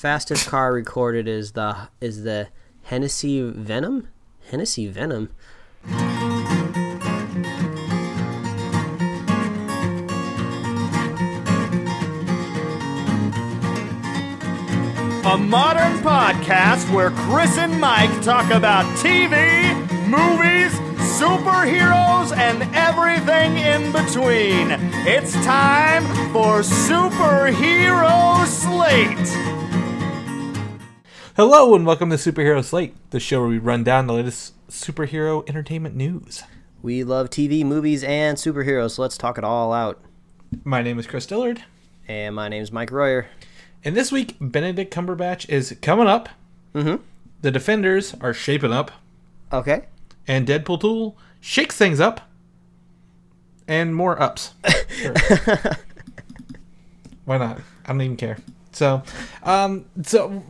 Fastest car recorded is the Hennessy Venom. Hennessy Venom. A modern podcast where Chris and Mike talk about TV, movies, superheroes, and everything in between. It's time for Superhero Slate. Hello and welcome to Superhero Slate, the show where we run down the latest superhero entertainment news. We love TV, movies, and superheroes, so let's talk it all out. My name is Chris Dillard. And my name is Mike Royer. And this week, Benedict Cumberbatch is coming up. Mm-hmm. The Defenders are shaping up. Okay. And Deadpool 2 shakes things up. And more ups. Sure. Why not? I don't even care. So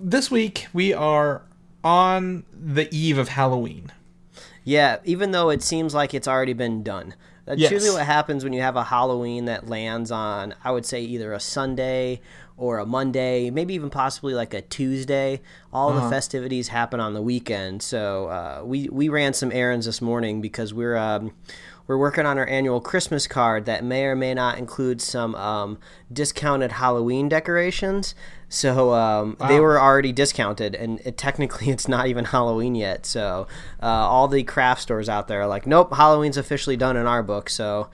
this week, we are on the eve of Halloween. Yeah, even though it seems like it's already been done. That's usually what happens when you have a Halloween that lands on, I would say, either a Sunday or a Monday, maybe even possibly like a Tuesday. All the festivities happen on the weekend. So we ran some errands this morning because we're working on our annual Christmas card that may or may not include some discounted Halloween decorations. So They were already discounted, and technically it's not even Halloween yet. So all the craft stores out there are like, nope, Halloween's officially done in our book. So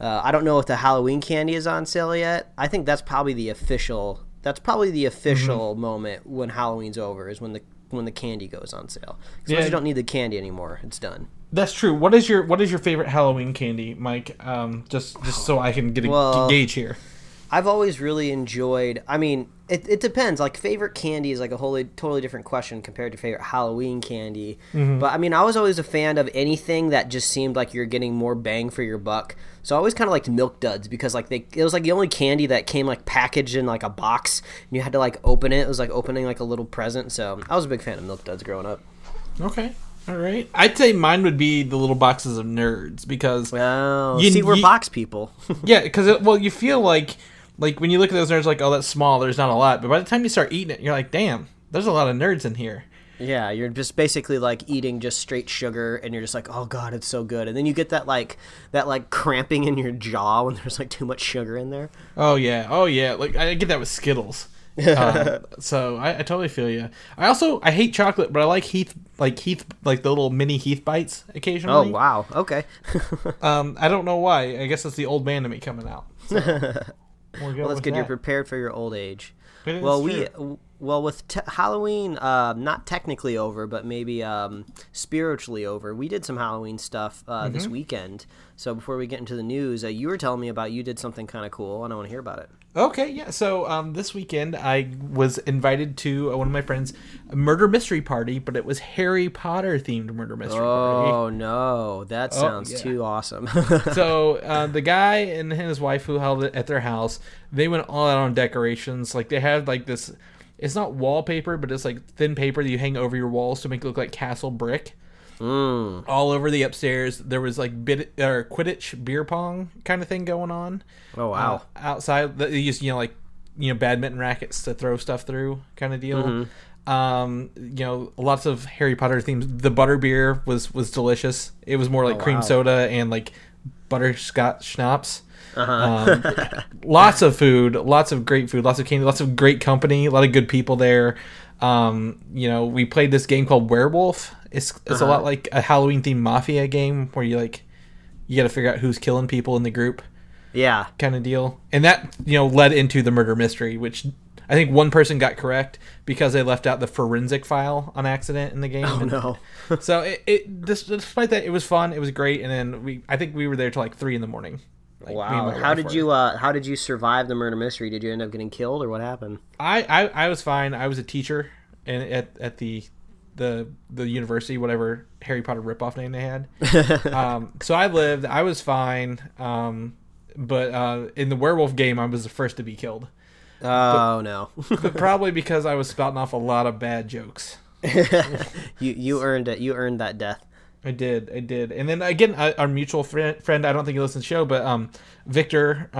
I don't know if the Halloween candy is on sale yet. I think that's probably the official. That's probably the official moment when Halloween's over is when the candy goes on sale. Because you don't need the candy anymore, it's done. That's true. What is your favorite Halloween candy, Mike? Just so I can get a gauge here. I've always really enjoyed. I mean, it depends. Like, favorite candy is like a totally different question compared to favorite Halloween candy. Mm-hmm. But I mean, I was always a fan of anything that just seemed like you're getting more bang for your buck. So I always kind of liked Milk Duds because like it was like the only candy that came like packaged in like a box and you had to like open it. It was like opening like a little present. So I was a big fan of Milk Duds growing up. Okay. All right. I'd say mine would be the little boxes of Nerds because we're box people. Yeah, because you feel like when you look at those Nerds, like, oh, that's small. There's not a lot, but by the time you start eating it, you're like, damn, there's a lot of Nerds in here. Yeah, you're just basically like eating just straight sugar, and you're just like, oh god, it's so good. And then you get that cramping in your jaw when there's like too much sugar in there. Oh yeah. Like I get that with Skittles. So I totally feel you. I hate chocolate, but I like Heath, like the little mini Heath bites occasionally. Oh wow, okay. I don't know why. I guess it's the old man in me coming out. So well, that's good. That. You're prepared for your old age. With Halloween not technically over, but maybe spiritually over. We did some Halloween stuff this weekend. So before we get into the news, you were telling me about you did something kind of cool, and I want to hear about it. Okay, yeah. So this weekend I was invited to one of my friends' murder mystery party, but it was Harry Potter themed murder mystery party. Oh no, that sounds too awesome. So the guy and his wife who held it at their house, they went all out on decorations. Like they had like this. It's not wallpaper, but it's like thin paper that you hang over your walls to make it look like castle brick. All over the upstairs, there was like Quidditch beer pong kind of thing going on. Oh wow! Outside, they used badminton rackets to throw stuff through, kind of deal. Mm-hmm. Lots of Harry Potter themes. The butterbeer was delicious. It was more like cream soda and like butterscotch schnapps. Uh-huh. Lots of food, lots of great food, lots of candy, lots of great company, a lot of good people there. We played this game called Werewolf. It's a lot like a Halloween themed mafia game where you got to figure out who's killing people in the group. Yeah. Kind of deal. And that, led into the murder mystery, which I think one person got correct because they left out the forensic file on accident in the game. Oh, no. So despite that, it was fun. It was great. And then I think we were there till like 3 a.m. Like, wow! How did you survive the murder mystery? Did you end up getting killed, or what happened? I was fine. I was a teacher, and at the university, whatever Harry Potter ripoff name they had. So I lived. I was fine. But in the werewolf game, I was the first to be killed. But probably because I was spouting off a lot of bad jokes. You earned it. You earned that death. I did. And then, again, our mutual friend, I don't think he listens to the show, but Victor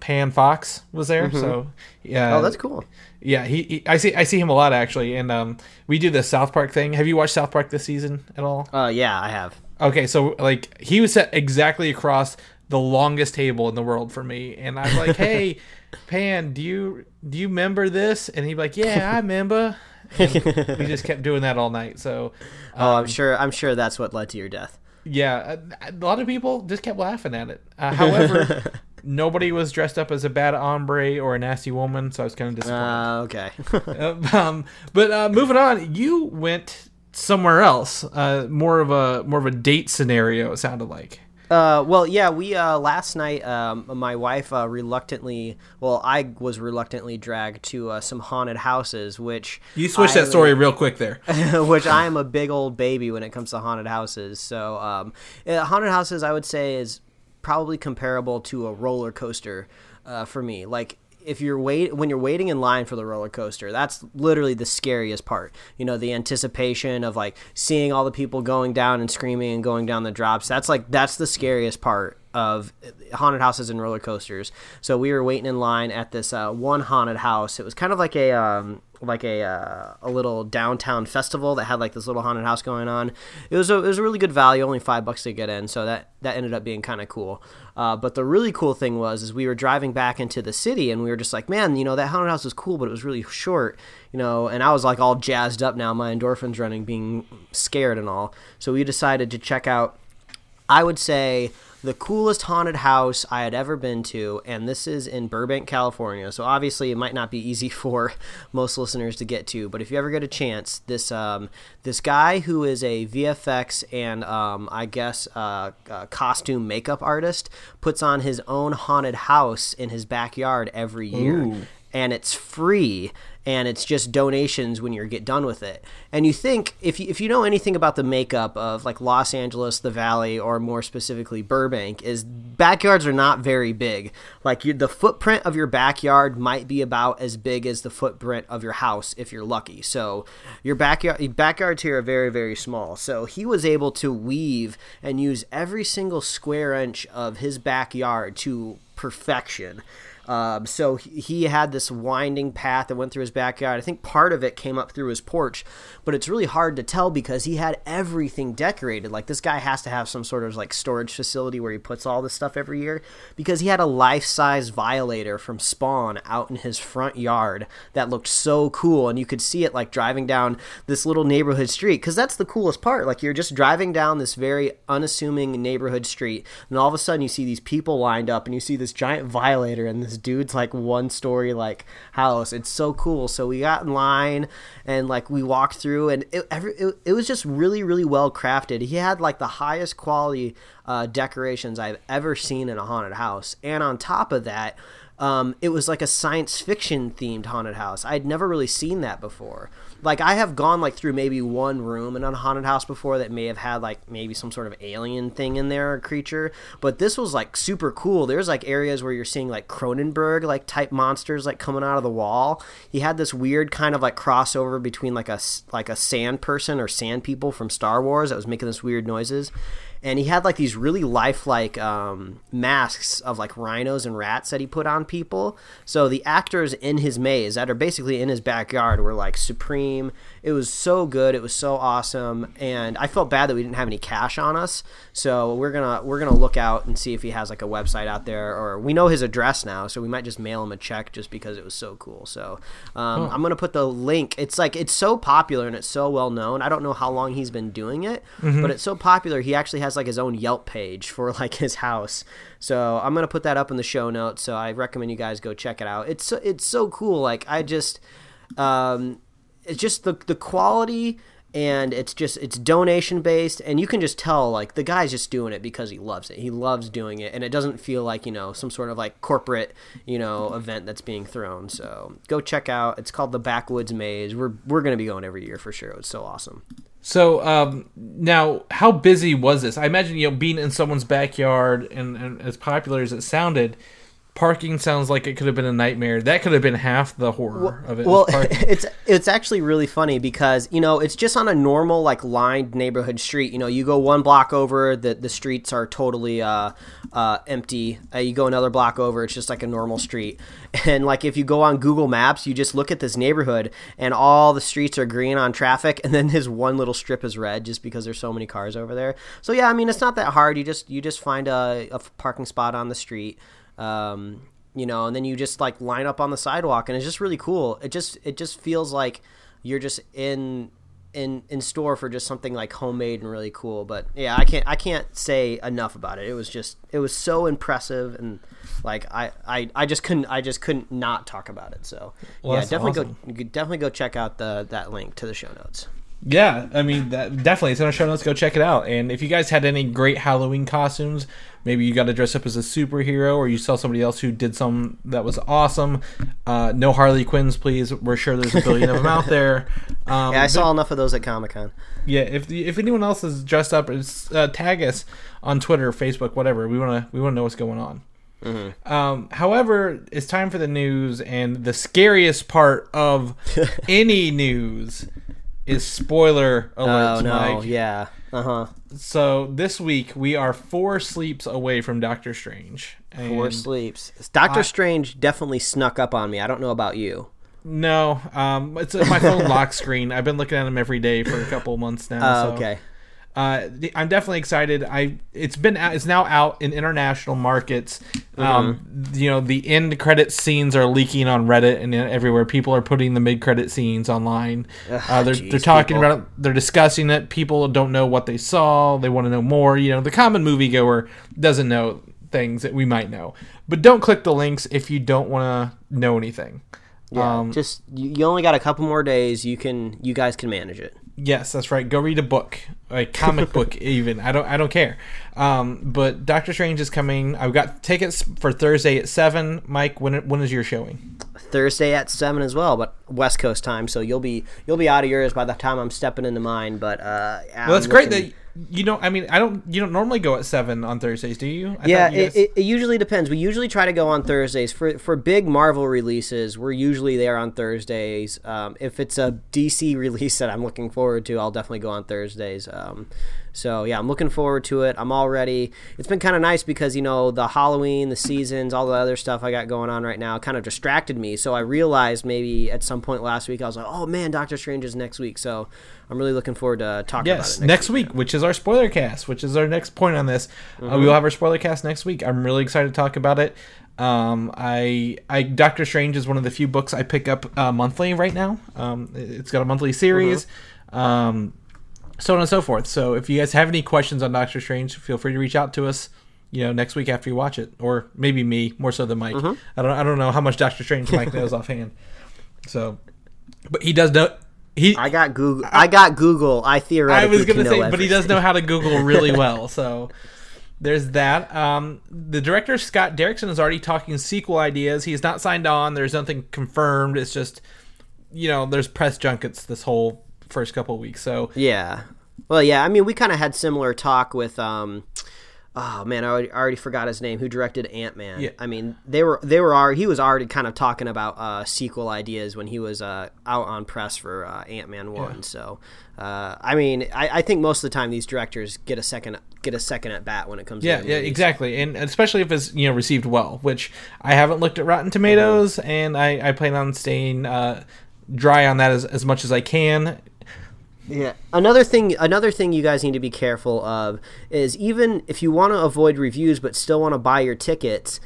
Pan Fox was there. Mm-hmm. So yeah. Oh, that's cool. Yeah, I see him a lot actually, and we do the South Park thing. Have you watched South Park this season at all? Yeah, I have. Okay, so like he was set exactly across the longest table in the world for me, and I'm like, "Hey, Pan, do you remember this?" And he'd be like, "Yeah, I remember." And we just kept doing that all night. So, I'm sure that's what led to your death. Yeah, a lot of people just kept laughing at it. However, nobody was dressed up as a bad hombre or a nasty woman, so I was kind of disappointed. Okay. But moving on, you went somewhere else. More of a date scenario. It sounded like. Well, yeah, we last night my wife I was reluctantly dragged to some haunted houses, which you switched that story real quick there. Which I am a big old baby when it comes to haunted houses. So haunted houses, I would say, is probably comparable to a roller coaster for me. Like, if you're waiting in line for the roller coaster, that's literally the scariest part. You know, the anticipation of like seeing all the people going down and screaming and going down the drops. That's the scariest part of haunted houses and roller coasters. So we were waiting in line at this one haunted house. It was kind of like a little downtown festival that had like this little haunted house going on. It was a really good value, only $5 to get in, so that ended up being kind of cool. But the really cool thing was we were driving back into the city, and we were just like, man, you know, that haunted house was cool, but it was really short, you know, and I was like all jazzed up now, my endorphins running, being scared and all. So we decided to check out, I would say, the coolest haunted house I had ever been to, and this is in Burbank, California. So obviously it might not be easy for most listeners to get to, but if you ever get a chance, this guy who is a VFX and costume makeup artist puts on his own haunted house in his backyard every year. Ooh. And it's free, and it's just donations when you get done with it. And you think, if you know anything about the makeup of like Los Angeles, the Valley, or more specifically Burbank, is backyards are not very big. Like the footprint of your backyard might be about as big as the footprint of your house if you're lucky. So your backyards here are very, very small. So he was able to weave and use every single square inch of his backyard to perfection. So he had this winding path that went through his backyard. I think part of it came up through his porch, but it's really hard to tell because he had everything decorated. Like, this guy has to have some sort of like storage facility where he puts all this stuff every year, because he had a life-size Violator from Spawn out in his front yard that looked so cool. And you could see it like driving down this little neighborhood street, because that's the coolest part. Like, you're just driving down this very unassuming neighborhood street, and all of a sudden you see these people lined up, and you see this giant Violator and this dude's like one story like house. It's so cool. So we got in line, and like we walked through, and it was just really, really well crafted. He had like the highest quality decorations I've ever seen in a haunted house. And on top of that, it was like a science fiction themed haunted house. I'd never really seen that before. Like, I have gone like through maybe one room in a haunted house before that may have had like maybe some sort of alien thing in there or creature, but this was like super cool. There's like areas where you're seeing like Cronenberg like type monsters like coming out of the wall. He had this weird kind of like crossover between like a sand person or sand people from Star Wars that was making this weird noises. And he had like these really lifelike masks of like rhinos and rats that he put on people. So the actors in his maze that are basically in his backyard were like supreme. It was so good. It was so awesome. And I felt bad that we didn't have any cash on us. So we're gonna look out and see if he has like a website out there, or we know his address now, so we might just mail him a check just because it was so cool. So I'm gonna put the link. It's like, it's so popular and it's so well known. I don't know how long he's been doing it, mm-hmm. but it's so popular. He actually has like his own Yelp page for like his house. So I'm gonna put that up in the show notes, so I recommend you guys go check it out. It's so cool. Like, I just it's just the quality, and it's donation based, and you can just tell like the guy's just doing it because he loves it. He loves doing it, and it doesn't feel like, you know, some sort of like corporate, you know, event that's being thrown. So go check out, it's called the Backwoods Maze. We're gonna be going every year for sure. It's so awesome. So now, how busy was this? I imagine, you know, being in someone's backyard and as popular as it sounded, Parking sounds like it could have been a nightmare. That could have been half the horror of it. Well, it's actually really funny because, you know, it's just on a normal, like, lined neighborhood street. You know, you go one block over, the streets are totally empty. You go another block over, it's just like a normal street. And, like, if you go on Google Maps, you just look at this neighborhood and all the streets are green on traffic, and then this one little strip is red just because there's so many cars over there. So, yeah, I mean, it's not that hard. You just find a parking spot on the street. You know, and then you just like line up on the sidewalk, and it's just really cool. It just feels like you're just in store for just something like homemade and really cool. But yeah, I can't say enough about it. It was so impressive, and like I just couldn't not talk about it. So well, yeah, definitely go check out that link to the show notes. Yeah, I mean, definitely. It's in our show notes. Go check it out. And if you guys had any great Halloween costumes, maybe you got to dress up as a superhero or you saw somebody else who did something that was awesome, no Harley Quinns, please. We're sure there's a billion of them out there. Yeah, I saw enough of those at Comic-Con. Yeah, if anyone else is dressed up, tag us on Twitter, Facebook, whatever. We want to know what's going on. Mm-hmm. However, it's time for the news, and the scariest part of any news is spoiler alerts, Mike. Yeah. Uh-huh. So this week we are 4 sleeps away from Doctor Strange. 4 sleeps. Doctor Strange definitely snuck up on me. I don't know about you. No. It's my phone lock screen. I've been looking at him every day for a couple months now. Oh, okay. I'm definitely excited. It's now out in international markets. Mm-hmm. You know, the end credit scenes are leaking on Reddit and everywhere. People are putting the mid credit scenes online. They're talking about it. They're discussing it. People don't know what they saw. They want to know more. You know, the common moviegoer doesn't know things that we might know. But don't click the links if you don't want to know anything. Yeah, just you only got a couple more days. You guys can manage it. Yes, that's right. Go read a book, a comic book even. I don't care. But Doctor Strange is coming. I've got tickets for Thursday at 7. Mike, when is your showing? Thursday at 7 as well, but West Coast time. So you'll be out of yours by the time I'm stepping into mine. But that's great that you don't. I mean, you don't normally go at 7 on Thursdays, do you? It usually depends. We usually try to go on Thursdays for big Marvel releases. We're usually there on Thursdays. If it's a DC release that I'm looking forward to, I'll definitely go on Thursdays. So yeah, I'm looking forward to it. I'm all ready. It's been kind of nice because, you know, the Halloween, the seasons, all the other stuff I got going on right now kind of distracted me. So I realized maybe at some point last week I was like, oh man, Doctor Strange is next week. So I'm really looking forward to talking about it next week, which is our spoiler cast, which is our next point on this. Mm-hmm. We'll have our spoiler cast next week. I'm really excited to talk about it. Doctor Strange is one of the few books I pick up monthly right now. It's got a monthly series. Mm-hmm. So on and so forth. So if you guys have any questions on Doctor Strange, feel free to reach out to us, you know, next week after you watch it, or maybe me more so than Mike. Mm-hmm. I don't know how much Doctor Strange Mike knows offhand. So, but he does know. I got Google. I theoretically. I was going to say, but he does know how to Google really well. So there's that. The director Scott Derrickson is already talking sequel ideas. He's not signed on. There's nothing confirmed. It's just, you know, there's press junkets this whole first couple of weeks. So yeah, well, yeah, I mean, we kind of had similar talk with I already forgot his name, who directed Ant-Man. Yeah. I mean, he was already kind of talking about sequel ideas when he was out on press for Ant-Man 1. Yeah. So I mean, I think most of the time these directors get a second at bat when it comes to movies. Exactly, and especially if it's, you know, received well, which I haven't looked at Rotten Tomatoes. Mm-hmm. And I plan on staying dry on that as much as I can. Yeah. Another thing you guys need to be careful of is, even if you want to avoid reviews but still want to buy your tickets,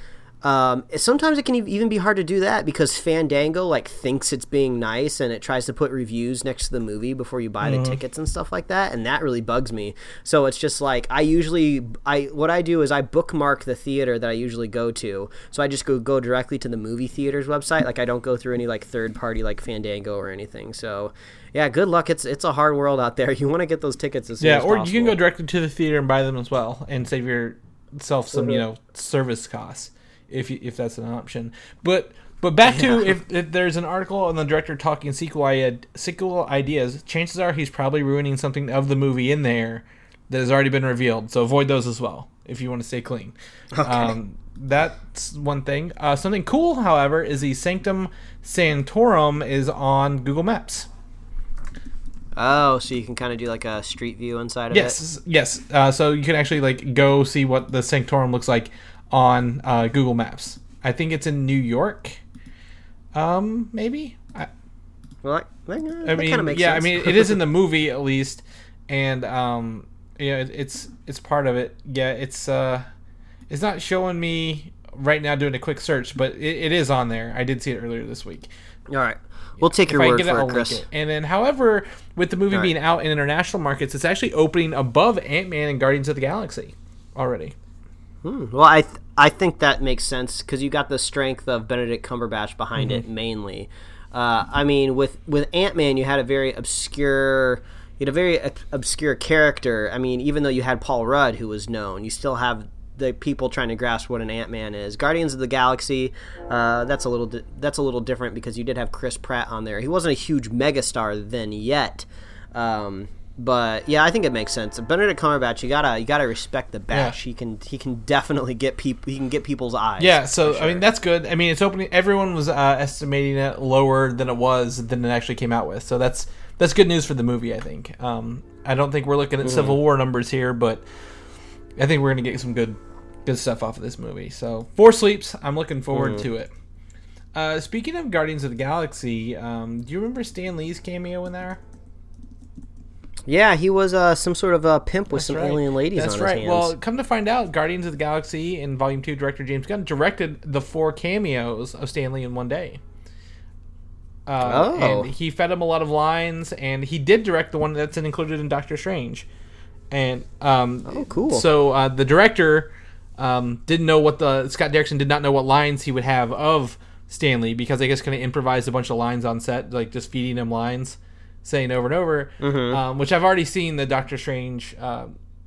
sometimes it can even be hard to do that because Fandango like thinks it's being nice and it tries to put reviews next to the movie before you buy the tickets and stuff like that, and that really bugs me. So it's just like what I do is I bookmark the theater that I usually go to, so I just go directly to the movie theater's website. Like, I don't go through any like third party like Fandango or anything. So yeah, good luck. It's a hard world out there. You want to get those tickets as soon as possible. You can go directly to the theater and buy them as well and save yourself some service costs. If that's an option, but back to if there's an article on the director talking sequel ideas, chances are he's probably ruining something of the movie in there that has already been revealed. So avoid those as well if you want to stay clean. Okay. That's one thing. Something cool, however, is the Sanctum Sanctorum is on Google Maps. Oh, so you can kind of do like a street view inside of it? Yes, yes. So you can actually like go see what the Sanctorum looks like on Google Maps. I think it's in New York, maybe? Well, that kind of makes sense. I mean, it is in the movie at least, and it's part of it. Yeah, it's not showing me right now doing a quick search, but it is on there. I did see it earlier this week. All right. We'll take your word for it, Chris. And then, however, with the movie being out in international markets, it's actually opening above Ant-Man and Guardians of the Galaxy already. Well, I think that makes sense because you got the strength of Benedict Cumberbatch behind it mainly. I mean, with Ant-Man, you had a very obscure character. I mean, even though you had Paul Rudd, who was known, you still have the people trying to grasp what an Ant-Man is. Guardians of the Galaxy, that's a little different because you did have Chris Pratt on there. He wasn't a huge megastar then yet, but yeah, I think it makes sense. Benedict Cumberbatch, you gotta respect the batch. Yeah. He can definitely get people. He can get people's eyes. Yeah, so sure. I mean that's good. I mean it's opening. Everyone was estimating it lower than it actually came out with. So that's good news for the movie. I think. I don't think we're looking at Civil War numbers here, but I think we're gonna get some good stuff off of this movie. So 4 sleeps. I'm looking forward to it. Speaking of Guardians of the Galaxy, do you remember Stan Lee's cameo in there? Yeah, he was some sort of a pimp with alien ladies on his hands. Well, come to find out, Guardians of the Galaxy in Volume 2 director James Gunn directed the 4 cameos of Stan Lee in one day. And he fed him a lot of lines, and he did direct the one that's included in Doctor Strange. And cool. So the director didn't know Scott Derrickson did not know what lines he would have of Stan Lee because I guess kind of improvised a bunch of lines on set, like just feeding him lines, saying over and over, which I've already seen the Doctor Strange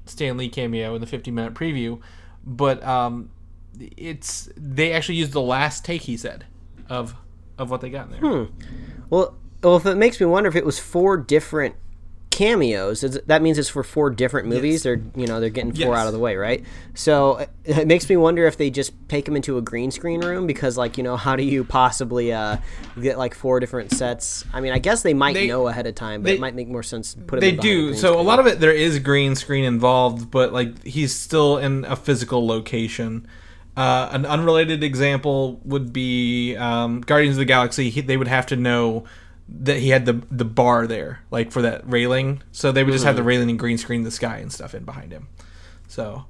Stan Lee cameo in the 50-minute preview, but they actually used the last take he said of what they got in there. Well, if it makes me wonder if it was 4 different cameos, that means it's for 4 different movies. Yes. They're getting 4 out of the way, right? So it makes me wonder if they just take them into a green screen room because, how do you possibly get 4 different sets? I mean, I guess they might know ahead of time, but it might make more sense to put them. They do. So a lot of it there is green screen involved, but he's still in a physical location. An unrelated example would be Guardians of the Galaxy. They would have to know that he had the bar there, for that railing. So they would just have the railing and green screen the sky and stuff in behind him. So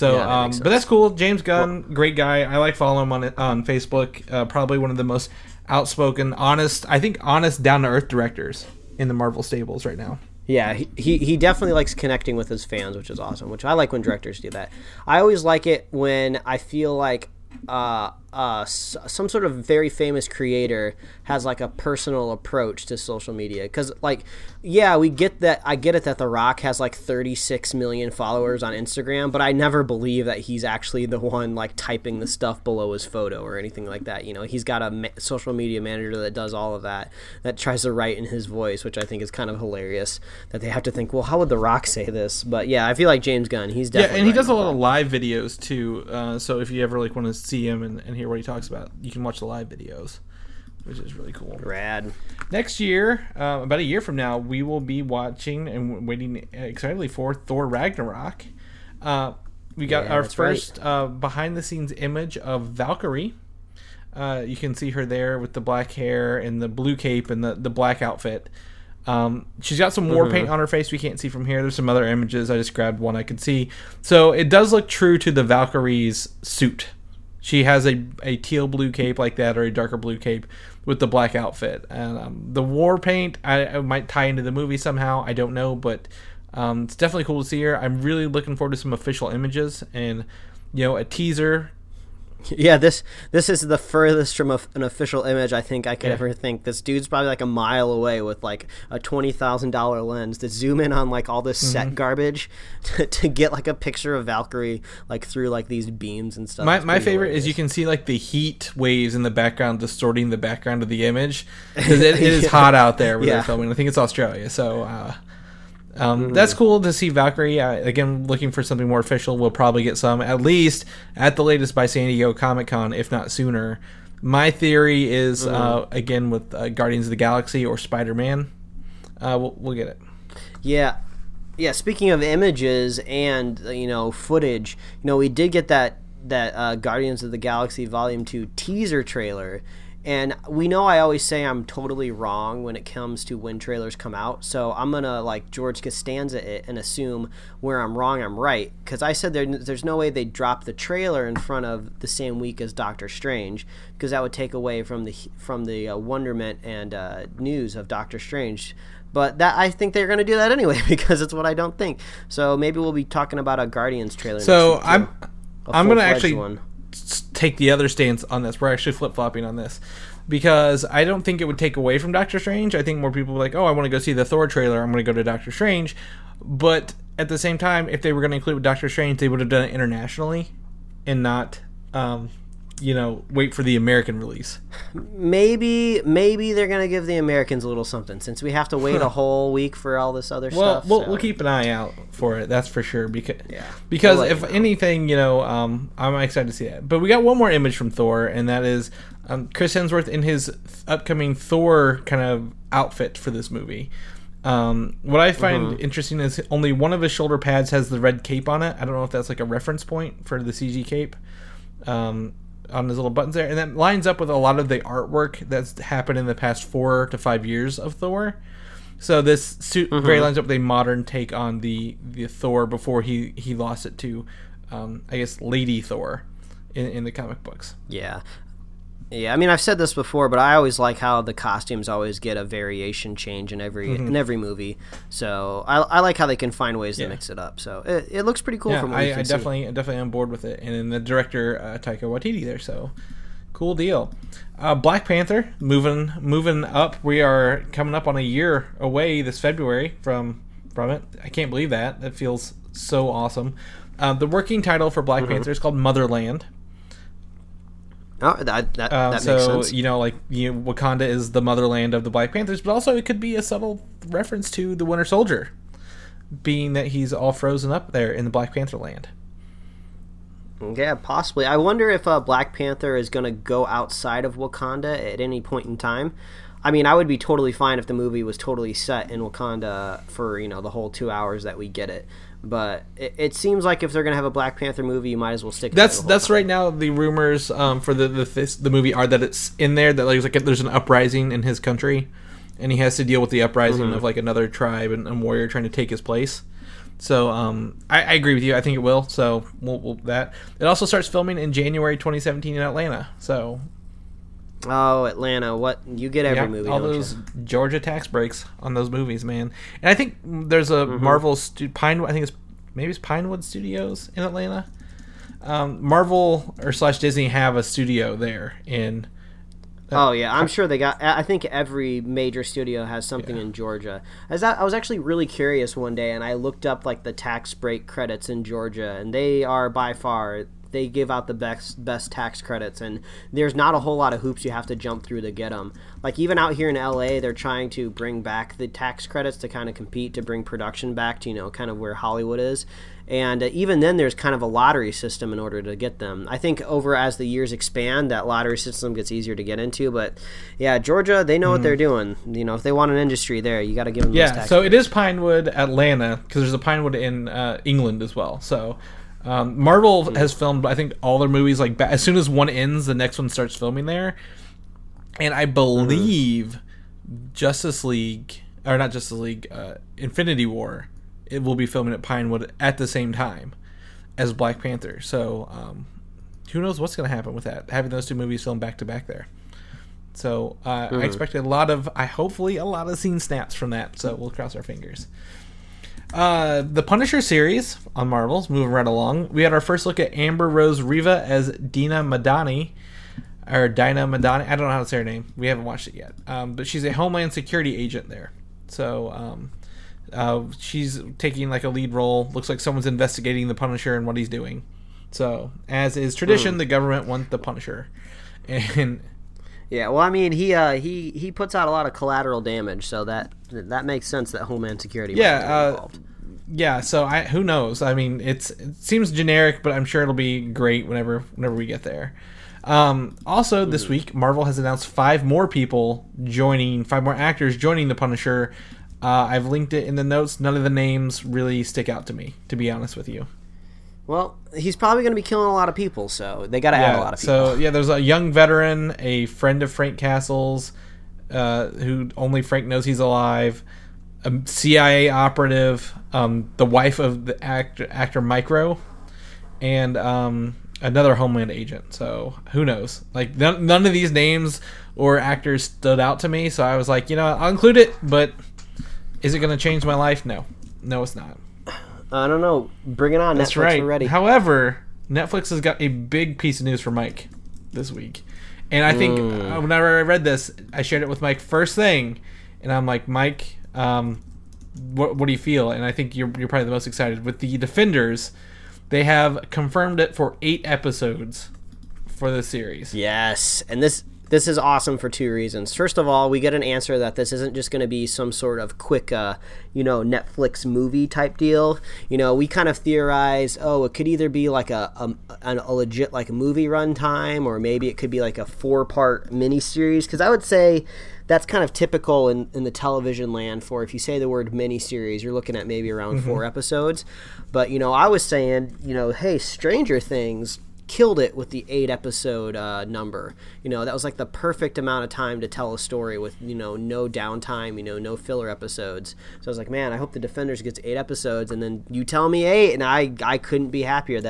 yeah, but that's cool. James Gunn, great guy. I following him on Facebook. Probably one of the most outspoken, honest, down-to-earth directors in the Marvel stables right now. Yeah, he definitely likes connecting with his fans, which is awesome, which I like when directors do that. I always like it when I feel like some sort of very famous creator has a personal approach to social media because we get that. I get it that The Rock has 36 million followers on Instagram, but I never believe that he's actually the one typing the stuff below his photo or anything like that. He's got a social media manager that does all of that tries to write in his voice, which I think is kind of hilarious that they have to think, well, how would The Rock say this? But yeah, I feel like James Gunn, he's definitely and he does a lot of live videos too, so if you ever want to see him and hear what he talks about, you can watch the live videos, which is really cool. Rad. Next year, about a year from now, we will be watching and waiting excitedly for Thor Ragnarok. We got our first behind the scenes image of Valkyrie. You can see her there with the black hair and the blue cape and the black outfit. She's got some war paint on her face we can't see from here. There's some other images. I just grabbed one I could see. So it does look true to the Valkyrie's suit. She has a teal blue cape like that, or a darker blue cape with the black outfit. And the war paint, I might tie into the movie somehow. I don't know, but it's definitely cool to see her. I'm really looking forward to some official images and a teaser. Yeah, this is the furthest from an official image I think I could ever think. This dude's probably a mile away with a $20,000 lens to zoom in on all this set garbage to get a picture of Valkyrie through these beams and stuff. My favorite is you can see the heat waves in the background distorting the background of the image because it is hot out there where they're filming. I think it's Australia, so That's cool to see Valkyrie. Again, looking for something more official. We'll probably get some, at least at the latest, by San Diego Comic-Con, if not sooner. My theory is, again, with Guardians of the Galaxy or Spider-Man, we'll get it. Yeah. Yeah, speaking of images and, you know, footage, you know, we did get that Guardians of the Galaxy Volume 2 teaser trailer. And we know I always say I'm totally wrong when it comes to when trailers come out. So I'm going to, like, George Costanza it and assume where I'm wrong, I'm right. Because I said there's no way they'd drop the trailer in front of the same week as Doctor Strange, because that would take away from the wonderment and news of Doctor Strange. But that, I think they're going to do that anyway, because it's what I don't think. So maybe we'll be talking about a Guardians trailer next week. So I'm going to actually... take the other stance on this. We're actually flip-flopping on this, because I don't think it would take away from Doctor Strange. I think more people are like, oh, I want to go see the Thor trailer, I'm going to go to Doctor Strange. But at the same time, if they were going to include Doctor Strange, they would have done it internationally and not wait for the American release. Maybe they're going to give the Americans a little something, since we have to wait a whole week for all this other stuff. Well, we'll keep an eye out for it, that's for sure. Because if anything, I'm excited to see that. But we got one more image from Thor, and that is Chris Hemsworth in his upcoming Thor kind of outfit for this movie. What I find interesting is only one of his shoulder pads has the red cape on it. I don't know if that's like a reference point for the CG cape. On his little buttons there, and that lines up with a lot of the artwork that's happened in the past 4 to 5 years of Thor. So this suit very lines up with a modern take on the Thor before he lost it to I guess Lady Thor in the comic books. Yeah, I mean, I've said this before, but I always like how the costumes always get a variation change in every movie. So I like how they can find ways to mix it up. So it looks pretty cool. From what I can see. definitely on board with it. And then the director Taika Waititi there. So cool deal. Black Panther moving up. We are coming up on a year away this February from it. I can't believe that. That feels so awesome. The working title for Black Panther is called Motherland. Oh, that makes sense. Wakanda is the motherland of the Black Panthers, but also it could be a subtle reference to the Winter Soldier, being that he's all frozen up there in the Black Panther land. Yeah, possibly. I wonder if Black Panther is going to go outside of Wakanda at any point in time. I mean, I would be totally fine if the movie was totally set in Wakanda for, the whole 2 hours that we get it. But it seems like if they're going to have a Black Panther movie, you might as well stick with it. That's right now the rumors for the movie are that it's in there, that there's an uprising in his country, and he has to deal with the uprising of another tribe and a warrior trying to take his place. So I agree with you. I think it will. So we'll that. It also starts filming in January 2017 in Atlanta. So. Oh, Atlanta. What? You get every movie, all those Georgia tax breaks on those movies, man. And I think there's a Marvel Pinewood, I think it's Pinewood Studios in Atlanta. Marvel / Disney have a studio there in I'm sure they got. I think every major studio has something in Georgia. I was actually really curious one day, and I looked up the tax break credits in Georgia, and they are by far. They give out the best tax credits, and there's not a whole lot of hoops you have to jump through to get them. Even out here in LA, they're trying to bring back the tax credits to kind of compete to bring production back to, kind of where Hollywood is. And even then, there's kind of a lottery system in order to get them. I think as the years expand, that lottery system gets easier to get into. But, yeah, Georgia, they know what they're doing. If they want an industry there, you got to give them those tax credits. It is Pinewood, Atlanta, because there's a Pinewood in England as well. So... Marvel has filmed, I think, all their movies. As soon as one ends, the next one starts filming there. And I believe Infinity War, it will be filming at Pinewood at the same time as Black Panther. So who knows what's going to happen with that? Having those two movies filmed back to back there. So I expect hopefully a lot of scene snaps from that. So we'll cross our fingers. The Punisher series on Marvel's moving right along. We had our first look at Amber Rose Riva as Dina Madani. I don't know how to say her name. We haven't watched it yet. But she's a Homeland Security agent there. So she's taking a lead role. Looks like someone's investigating the Punisher and what he's doing. So as is tradition, the government wants the Punisher. And Yeah, well, I mean, he puts out a lot of collateral damage, so that makes sense that Homeland Security might be involved. Yeah, so who knows? I mean, it seems generic, but I'm sure it'll be great whenever we get there. Also, this week, Marvel has announced five more actors joining The Punisher. I've linked it in the notes. None of the names really stick out to me, to be honest with you. Well, he's probably going to be killing a lot of people, so they got to add a lot of people. So, yeah, there's a young veteran, a friend of Frank Castle's, who only Frank knows he's alive, a CIA operative, the wife of the actor Mike Royer, and another Homeland agent. So, who knows? Like, none of these names or actors stood out to me, so I was like, I'll include it, but is it going to change my life? No. No, it's not. I don't know. Bring it on. That's Netflix, right. We're ready. However, Netflix has got a big piece of news for Mike this week. And I think whenever I read this, I shared it with Mike first thing. And I'm like, Mike, what do you feel? And I think you're probably the most excited. With The Defenders, they have confirmed it for 8 episodes for the series. Yes. And this is awesome for two reasons. First of all, we get an answer that this isn't just going to be some sort of quick, Netflix movie type deal. We kind of theorize, it could either be like a legit like movie runtime, or maybe it could be like a 4-part miniseries. Because I would say that's kind of typical in the television land for, if you say the word miniseries, you're looking at maybe around 4 episodes. But, I was saying, hey, Stranger Things killed it with the 8 episode number. That was like the perfect amount of time to tell a story with no downtime, no filler episodes. So I was like, man, I hope The Defenders gets 8 episodes. And then you tell me 8, and I couldn't be happier.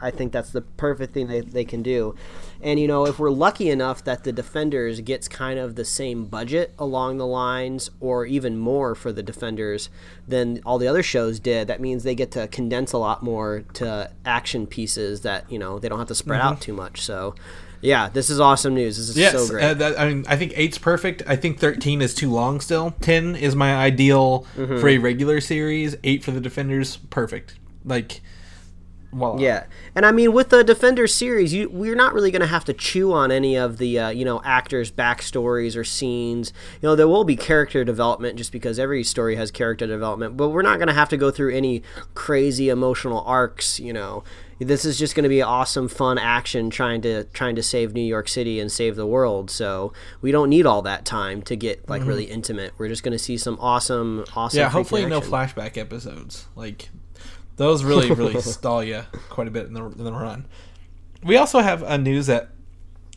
I think that's the perfect thing they can do. And if we're lucky enough that The Defenders gets kind of the same budget along the lines, or even more for The Defenders than all the other shows did, that means they get to condense a lot more to action pieces that they don't have to spread out too much. So yeah, this is awesome news. This is so great. I think 8's perfect. I think 13 is too long still. 10 is my ideal for a regular series. 8 for The Defenders, perfect. Like, voila. Yeah, and I mean, with the Defenders series, we're not really going to have to chew on any of the actors' backstories or scenes. There will be character development, just because every story has character development, but we're not going to have to go through any crazy emotional arcs. This is just going to be awesome, fun action trying to save New York City and save the world. So we don't need all that time to get like really intimate. We're just going to see some awesome. Yeah, hopefully no flashback episodes. Like, those really, really stall you quite a bit in the run. We also have news that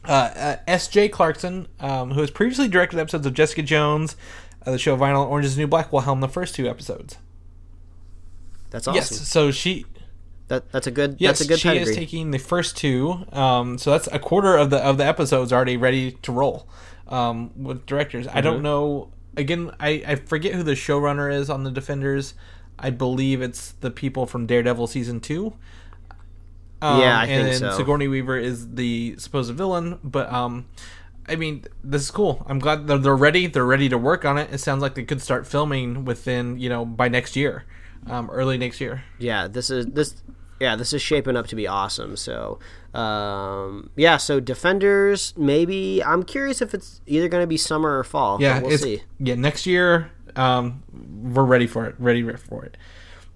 S.J. Clarkson, who has previously directed episodes of Jessica Jones, the show Vinyl, Orange is the New Black, will helm the first 2 episodes. That's awesome. Yes, so she... That's a good pedigree. Is taking the first 2, so that's a quarter of the episodes already ready to roll with directors. I don't know. Again, I forget who the showrunner is on The Defenders. I believe it's the people from Daredevil season 2. I think so. And Sigourney Weaver is the supposed villain, but I mean, this is cool. I'm glad they're ready. They're ready to work on it. It sounds like they could start filming within, by next year, early next year. Yeah, this is shaping up to be awesome. So, so Defenders, maybe. I'm curious if it's either going to be summer or fall. Yeah, we'll see. Yeah, next year. We're ready for it.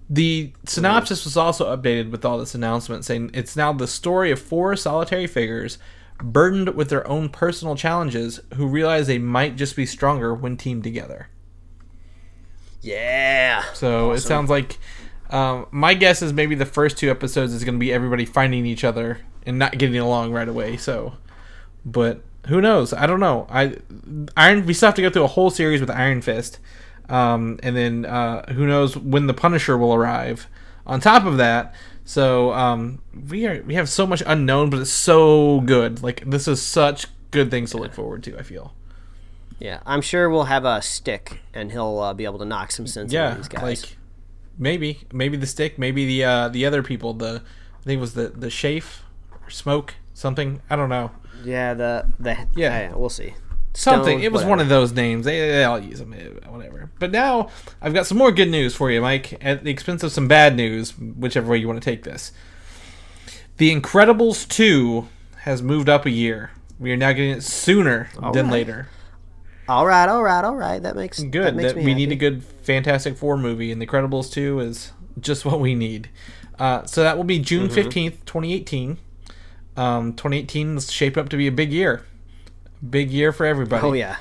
The synopsis was also updated with all this announcement, saying it's now the story of 4 solitary figures burdened with their own personal challenges who realize they might just be stronger when teamed together. Yeah. So awesome. It sounds like my guess is maybe the first 2 episodes is going to be everybody finding each other and not getting along right away. So, but who knows? I don't know. We still have to go through a whole series with Iron Fist. And then who knows when the Punisher will arrive on top of that. So we have so much unknown, but it's so good. Like, this is such good things to look forward to, I feel. Yeah, I'm sure we'll have a stick, and he'll be able to knock some sense into these guys. Like, maybe the stick, maybe the other people. I think it was the Shafe or Smoke something. I don't know. Yeah, we'll see. Stone, something. It was whatever. One of those names. They all use them, whatever. But now I've got some more good news for you, Mike, at the expense of some bad news, whichever way you want to take this. The Incredibles 2 has moved up a year. We are now getting it sooner than later. All right. That makes good. That, makes that me we happy. Need a good Fantastic Four movie, and The Incredibles 2 is just what we need. So that will be June 15th, 2018. 2018 is shaped up to be a big year. Big year for everybody. Oh, yeah.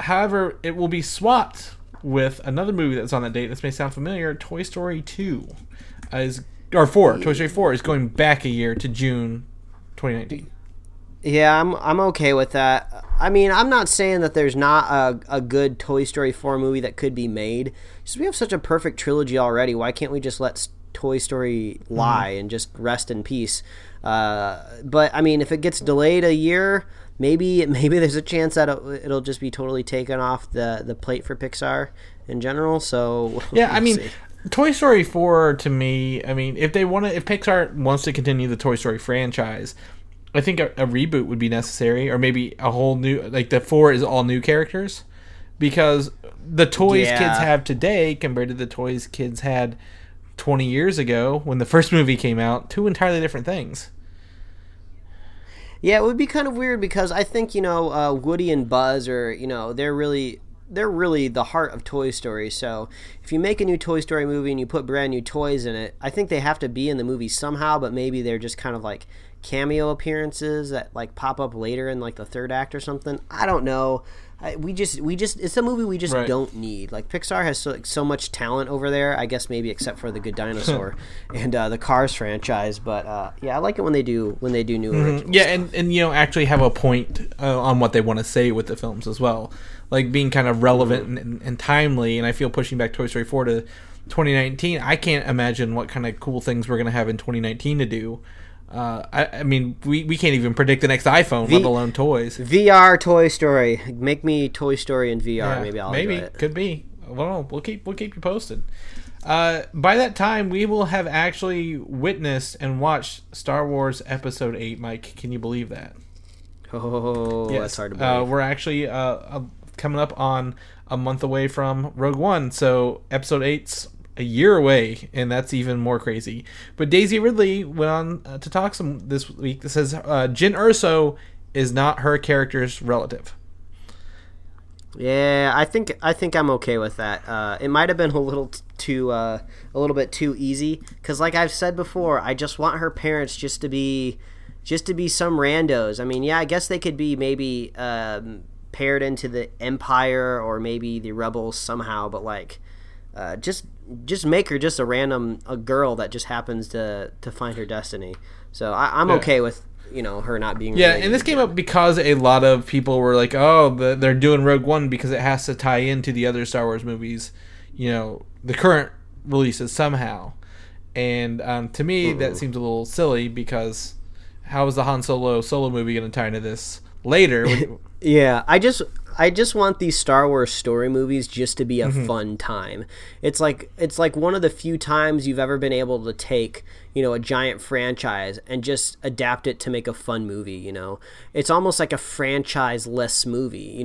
However, it will be swapped with another movie that's on that date. This may sound familiar. Toy Story 2 is... Or 4. Toy Story 4 is going back a year to June 2019. Yeah, I'm okay with that. I mean, I'm not saying that there's not a good Toy Story 4 movie that could be made. Just we have such a perfect trilogy already. Why can't we just let Toy Story lie and just rest in peace? But, I mean, if it gets delayed a year... Maybe there's a chance that it'll just be totally taken off the plate for Pixar in general. So yeah, I mean, see. Toy Story 4 to me, I mean, if Pixar wants to continue the Toy Story franchise, I think a reboot would be necessary, or maybe a whole new, like the 4 is all new characters, because the toys kids have today compared to the toys kids had 20 years ago when the first movie came out, two entirely different things. Yeah, it would be kind of weird because I think, Woody and Buzz are, they're really the heart of Toy Story. So if you make a new Toy Story movie and you put brand new toys in it, I think they have to be in the movie somehow, but maybe they're just kind of like cameo appearances that like pop up later in like the third act or something. I don't know. We just it's a movie we just don't need. Like Pixar has so much talent over there, I guess, maybe except for The Good Dinosaur and the Cars franchise. But I like it when they do new originals. Yeah, and actually have a point on what they want to say with the films as well, like being kind of relevant and timely. And I feel pushing back Toy Story 4 to 2019, I can't imagine what kind of cool things we're gonna have in 2019 to do. I mean, we can't even predict the next iPhone, let alone toys. VR Toy Story. Make me Toy Story in VR. Yeah, maybe enjoy it. Could be. Well, we'll keep you posted. By that time, we will have actually witnessed and watched Star Wars Episode 8. Mike, can you believe that? Oh, yes. That's hard to believe. We're actually coming up on a month away from Rogue One, so Episode 8's a year away, and that's even more crazy. But Daisy Ridley went on to talk some this week that says Jyn Erso is not her character's relative. Yeah, I think I'm okay with that. It might have been a little bit too easy, because like I've said before, I just want her parents just to be some randos. I mean, yeah, I guess they could be maybe paired into the Empire or maybe the Rebels somehow, but like just make her just a girl that just happens to find her destiny. So I'm okay with her not being. Yeah, and this came up because a lot of people were like, "Oh, they're doing Rogue One because it has to tie into the other Star Wars movies, the current releases somehow." And to me, that seems a little silly, because how is the Han Solo movie going to tie into this later? Yeah, I just want these Star Wars story movies just to be a fun time. It's like one of the few times you've ever been able to take, a giant franchise and just adapt it to make a fun movie, It's almost like a franchise-less movie, we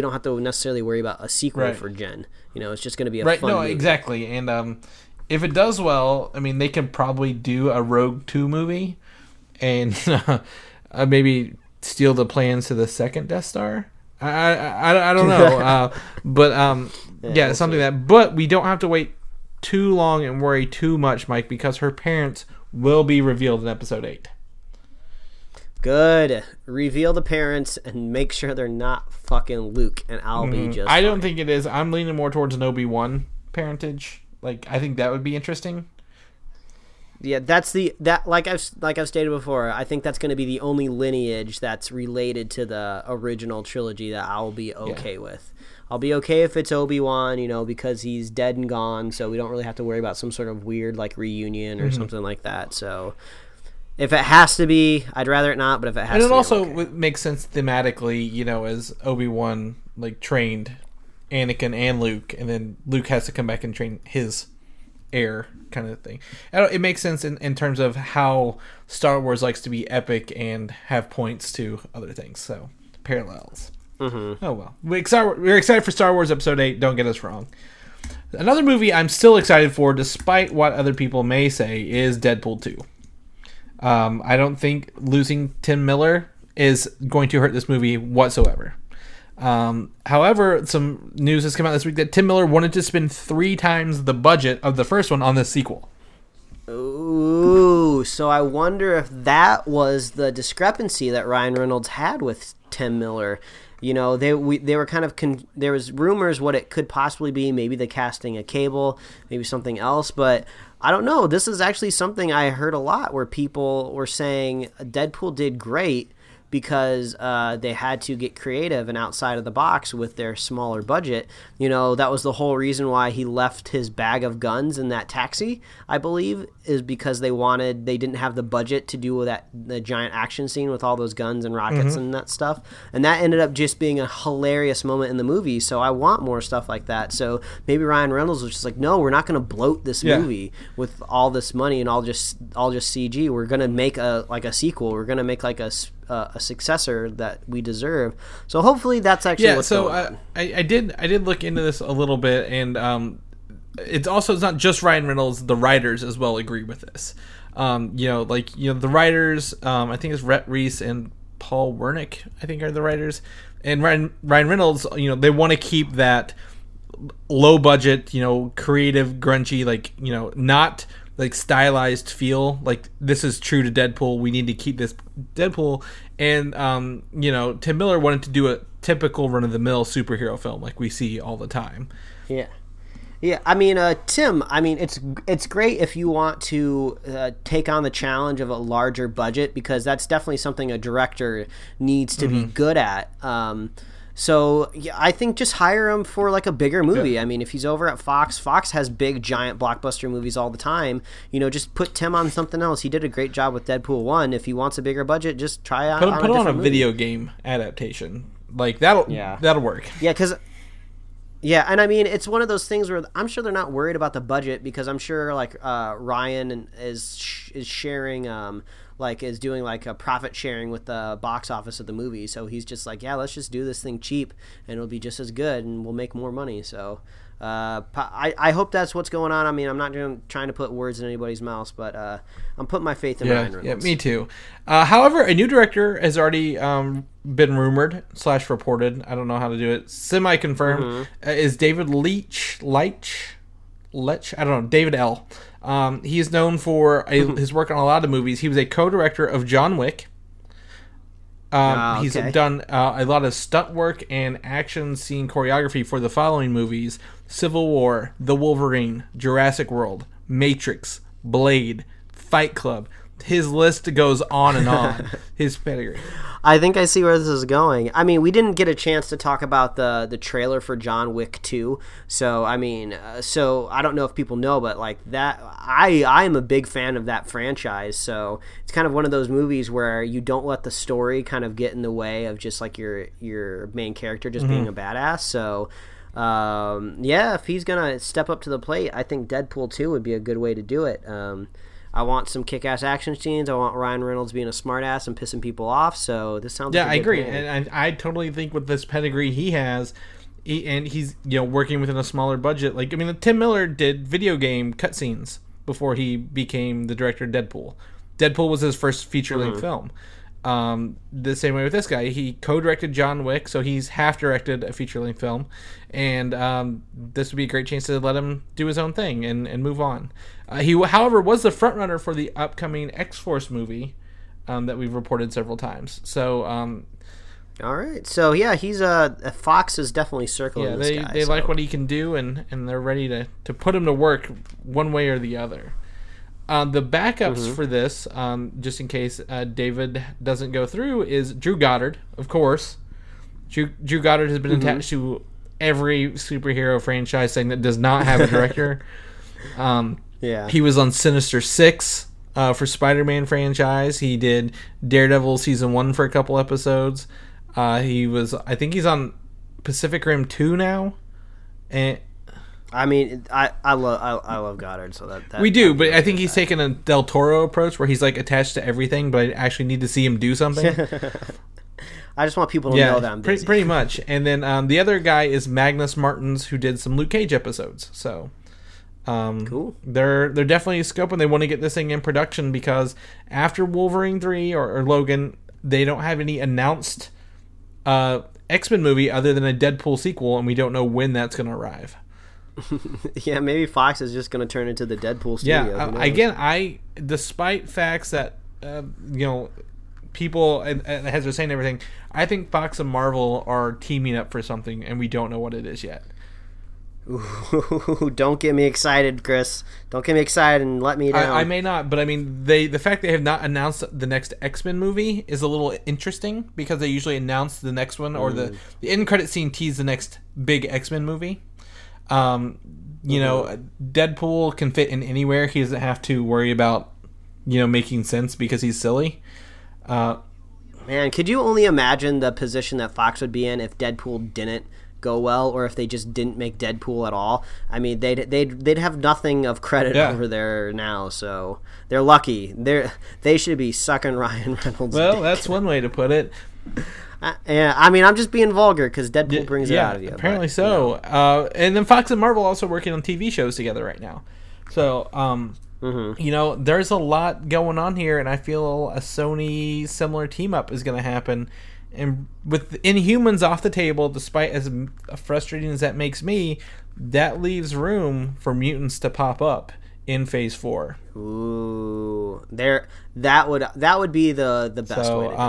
don't have to necessarily worry about a sequel for Jen. It's just going to be a fun movie. Exactly. And if it does well, I mean, they can probably do a Rogue 2 movie and maybe steal the plans to the second Death Star. I don't know, but something like that. But we don't have to wait too long and worry too much, Mike, because her parents will be revealed in Episode 8. Good. Reveal the parents and make sure they're not fucking Luke and I'll be just. I don't think it is. I'm leaning more towards an Obi-Wan parentage. Like, I think that would be interesting. Yeah, that's like I've stated before, I think that's going to be the only lineage that's related to the original trilogy that I'll be okay with. I'll be okay if it's Obi-Wan, because he's dead and gone, so we don't really have to worry about some sort of weird like reunion or something like that. So if it has to be, I'd rather it not, but if it has to be. And it also makes sense thematically, as Obi-Wan like trained Anakin and Luke, and then Luke has to come back and train his air kind of thing. It makes sense in terms of how Star Wars likes to be epic and have points to other things, so parallels. Oh well, we're excited for Star Wars Episode 8, don't get us wrong. Another movie I'm still excited for, despite what other people may say, is Deadpool 2. I don't think losing Tim Miller is going to hurt this movie whatsoever. However, some news has come out this week that Tim Miller wanted to spend 3 times the budget of the first one on the sequel. Ooh, so I wonder if that was the discrepancy that Ryan Reynolds had with Tim Miller. You know, they were kind of there was rumors what it could possibly be. Maybe the casting a cable, maybe something else, but I don't know. This is actually something I heard a lot where people were saying Deadpool did great because they had to get creative and outside of the box with their smaller budget. You know, that was the whole reason why he left his bag of guns in that taxi, I believe, is because they didn't have the budget to do the giant action scene with all those guns and rockets and that stuff. And that ended up just being a hilarious moment in the movie, so I want more stuff like that. So maybe Ryan Reynolds was just like, no, we're not going to bloat this movie with all this money and all just CG. We're going to make a sequel. We're going to make a successor that we deserve. So hopefully that's actually what's going on. I did look into this a little bit, and it's not just Ryan Reynolds. The writers as well agree with this. The writers, I think it's Rhett Reese and Paul Wernick, I think, are the writers, and Ryan Reynolds. You know, they want to keep that low budget, creative, grungy, not like stylized feel. Like, this is true to Deadpool. We need to keep this Deadpool. And Tim Miller wanted to do a typical run of the mill superhero film like we see all the time. Yeah. Tim, it's great if you want to take on the challenge of a larger budget, because that's definitely something a director needs to be good at. So yeah, I think just hire him for a bigger movie. Yeah. If he's over at Fox, Fox has big, giant blockbuster movies all the time. Just put Tim on something else. He did a great job with Deadpool 1. If he wants a bigger budget, just try out. Put on a video game adaptation. That'll work. Yeah, because it's one of those things where I'm sure they're not worried about the budget, because I'm sure Ryan is sharing. Is doing a profit sharing with the box office of the movie. So he's just let's just do this thing cheap and it'll be just as good and we'll make more money. So I hope that's what's going on. I'm not trying to put words in anybody's mouth, but I'm putting my faith in Ryan Reynolds. Yeah, me too. However, a new director has already been rumored / reported. I don't know how to do it. Semi-confirmed is David Leitch. I don't know. David L. He is known for his work on a lot of movies. He was a co-director of John Wick. He's done a lot of stunt work and action scene choreography for the following movies: Civil War, The Wolverine, Jurassic World, Matrix, Blade, Fight Club. His list goes on and on. His pedigree. I think I see where this is going. We didn't get a chance to talk about the trailer for John Wick 2. So, I don't know if people know, but that, I am a big fan of that franchise. So it's kind of one of those movies where you don't let the story kind of get in the way of just your main character just being a badass. So, if he's going to step up to the plate, I think Deadpool 2 would be a good way to do it. I want some kick-ass action scenes. I want Ryan Reynolds being a smartass and pissing people off. So this sounds like a good plan. And I totally think with this pedigree he has, and he's working within a smaller budget. Tim Miller did video game cutscenes before he became the director of Deadpool. Deadpool was his first feature-length film. The same way with this guy. He co-directed John Wick, so he's half-directed a feature-length film. And this would be a great chance to let him do his own thing and move on. He, however, was the front-runner for the upcoming X-Force movie that we've reported several times. So, all right. So, yeah, he's Fox is definitely circling this guy. They like what he can do, and they're ready to put him to work one way or the other. The backups for this, just in case David doesn't go through, is Drew Goddard, of course. Drew Goddard has been attached to every superhero franchise thing that does not have a director. He was on Sinister Six for Spider-Man franchise. He did Daredevil Season 1 for a couple episodes. I think he's on Pacific Rim 2 now. And... I love Goddard, so that we do, but I think he's taken a Del Toro approach where he's attached to everything, but I actually need to see him do something. I just want people to know that I'm busy. Pretty much. And then the other guy is Magnus Martins, who did some Luke Cage episodes. So cool. They're definitely scoping. They want to get this thing in production because after Wolverine 3 or Logan, they don't have any announced X-Men movie other than a Deadpool sequel, and we don't know when that's going to arrive. Yeah, maybe Fox is just going to turn into the Deadpool studio. Yeah, again, despite facts that people and heads are saying everything, I think Fox and Marvel are teaming up for something, and we don't know what it is yet. Ooh, don't get me excited, Chris. Don't get me excited and let me down. I may not, but I mean, the fact they have not announced the next X-Men movie is a little interesting, because they usually announce the next one, or the end credit scene tease the next big X-Men movie. Deadpool can fit in anywhere. He doesn't have to worry about making sense because he's silly. Man, could you only imagine the position that Fox would be in if Deadpool didn't go well, or if they just didn't make Deadpool at all? I mean, they'd have nothing of credit over there now, so they're lucky. They should be sucking Ryan Reynolds. Well, that's one way to put it. I'm just being vulgar because Deadpool brings it out of you. Apparently, and then Fox and Marvel also working on TV shows together right now. So, there's a lot going on here, and I feel a Sony similar team up is going to happen. And with Inhumans off the table, despite as frustrating as that makes me, that leaves room for mutants to pop up in Phase 4. Ooh, that would be the best way to do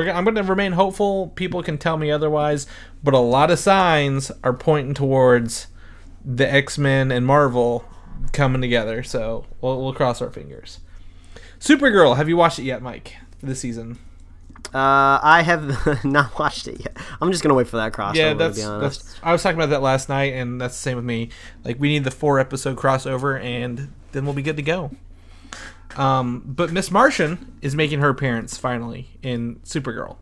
it. I'm going to remain hopeful. People can tell me otherwise, but a lot of signs are pointing towards the X-Men and Marvel coming together. So we'll cross our fingers. Supergirl, have you watched it yet, Mike? This season, I have not watched it yet. I'm just gonna wait for that crossover. Yeah, that's. I was talking about that last night, and that's the same with me. Like, we need the 4-episode crossover, and then we'll be good to go. But Miss Martian is making her appearance finally in Supergirl.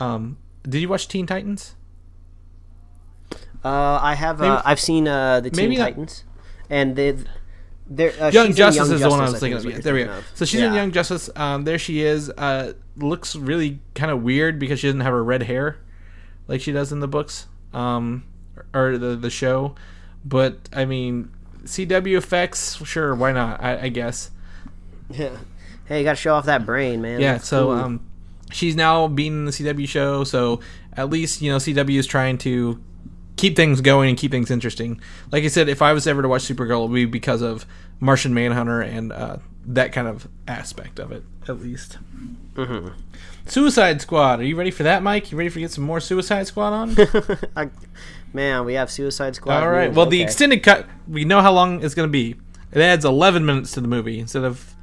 Did you watch Teen Titans? I have. I've seen the Teen Titans, and Young Justice is the one I was thinking of. Yeah, there we go. So she's in Young Justice. There she is. Looks really kind of weird because she doesn't have her red hair like she does in the books or the show. But, I mean, CW effects, sure, why not, I guess. Yeah. Hey, you got to show off that brain, man. Yeah, that's cool. She's now beating the CW show, so at least, CW is trying to keep things going and keep things interesting. Like I said, if I was ever to watch Supergirl, it would be because of Martian Manhunter and that kind of aspect of it, at least. Mm-hmm. Suicide Squad. Are you ready for that, Mike? You ready for get some more Suicide Squad on? Man, we have Suicide Squad. All right. Moves. Well, okay. The extended cut, we know how long it's going to be. It adds 11 minutes to the movie instead of...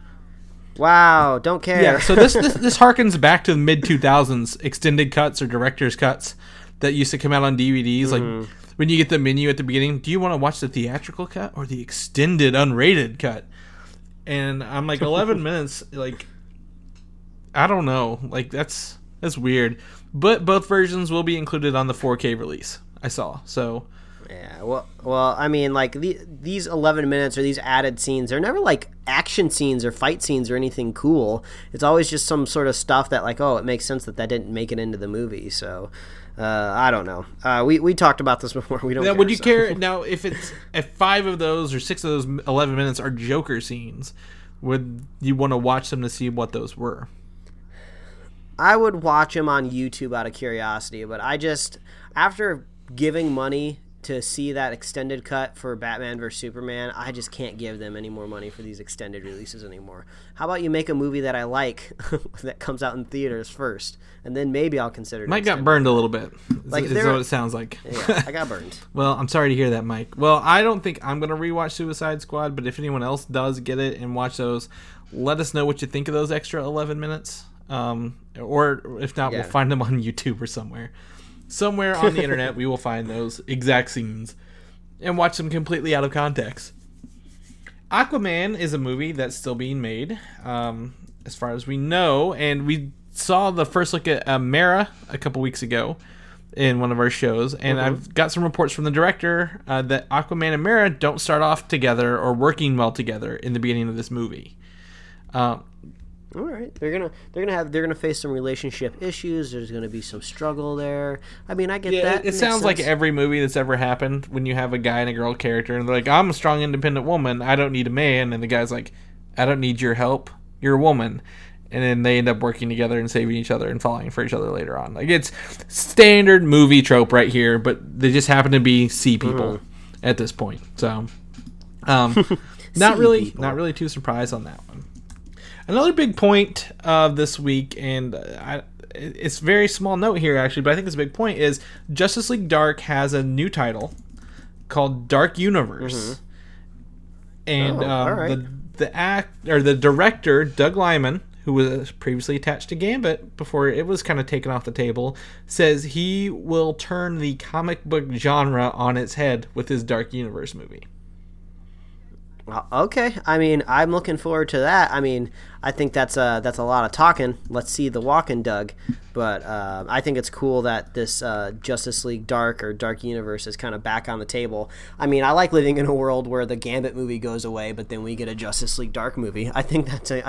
Wow, don't care. Yeah, so this harkens back to the mid-2000s extended cuts or director's cuts that used to come out on DVDs. Mm-hmm. Like, when you get the menu at the beginning, do you want to watch the theatrical cut or the extended unrated cut? And I'm like, 11 minutes, like, I don't know. Like, that's weird. But both versions will be included on the 4K release, I saw. So, yeah, well, I mean, like, these 11 minutes or these added scenes, they're never, like, action scenes or fight scenes or anything cool. It's always just some sort of stuff that, like, oh, it makes sense that didn't make it into the movie, so... I don't know. We talked about this before. We don't. Now, would you care now if 5 of those or 6 of those 11 minutes are Joker scenes? Would you want to watch them to see what those were? I would watch them on YouTube out of curiosity, but I just, after giving money to see that extended cut for Batman vs Superman, I just can't give them any more money for these extended releases anymore. How about you make a movie that I like that comes out in theaters first, and then maybe I'll consider it. Mike got burned a little bit. Like, is what it sounds like. Yeah, I got burned. Well, I'm sorry to hear that, Mike. Well, I don't think I'm going to rewatch Suicide Squad, but if anyone else does get it and watch those, let us know what you think of those extra 11 minutes. Or if not, we'll find them on YouTube or somewhere. Somewhere on the internet, we will find those exact scenes and watch them completely out of context. Aquaman is a movie that's still being made, as far as we know. And we saw the first look at Mera a couple weeks ago in one of our shows. And I've got some reports from the director that Aquaman and Mera don't start off together or working well together in the beginning of this movie. All right, they're gonna face some relationship issues. There's gonna be some struggle there. I mean, I get that. It sounds like every movie that's ever happened when you have a guy and a girl character, and they're like, "I'm a strong, independent woman. I don't need a man," and the guy's like, "I don't need your help. You're a woman," and then they end up working together and saving each other and falling for each other later on. Like, it's standard movie trope right here, but they just happen to be sea people at this point. So, not really too surprised on that one. Another big point of this week, and it's very small note here actually, but I think it's a big point, is Justice League Dark has a new title called Dark Universe, and the director Doug Liman, who was previously attached to Gambit before it was kind of taken off the table, says he will turn the comic book genre on its head with his Dark Universe movie. Okay, I mean, I'm looking forward to that. I mean, I think that's a lot of talking. Let's see the walking, Doug. But I think it's cool that this Justice League Dark or Dark Universe is kind of back on the table. I mean, I like living in a world where the Gambit movie goes away, but then we get a Justice League Dark movie. I think that's a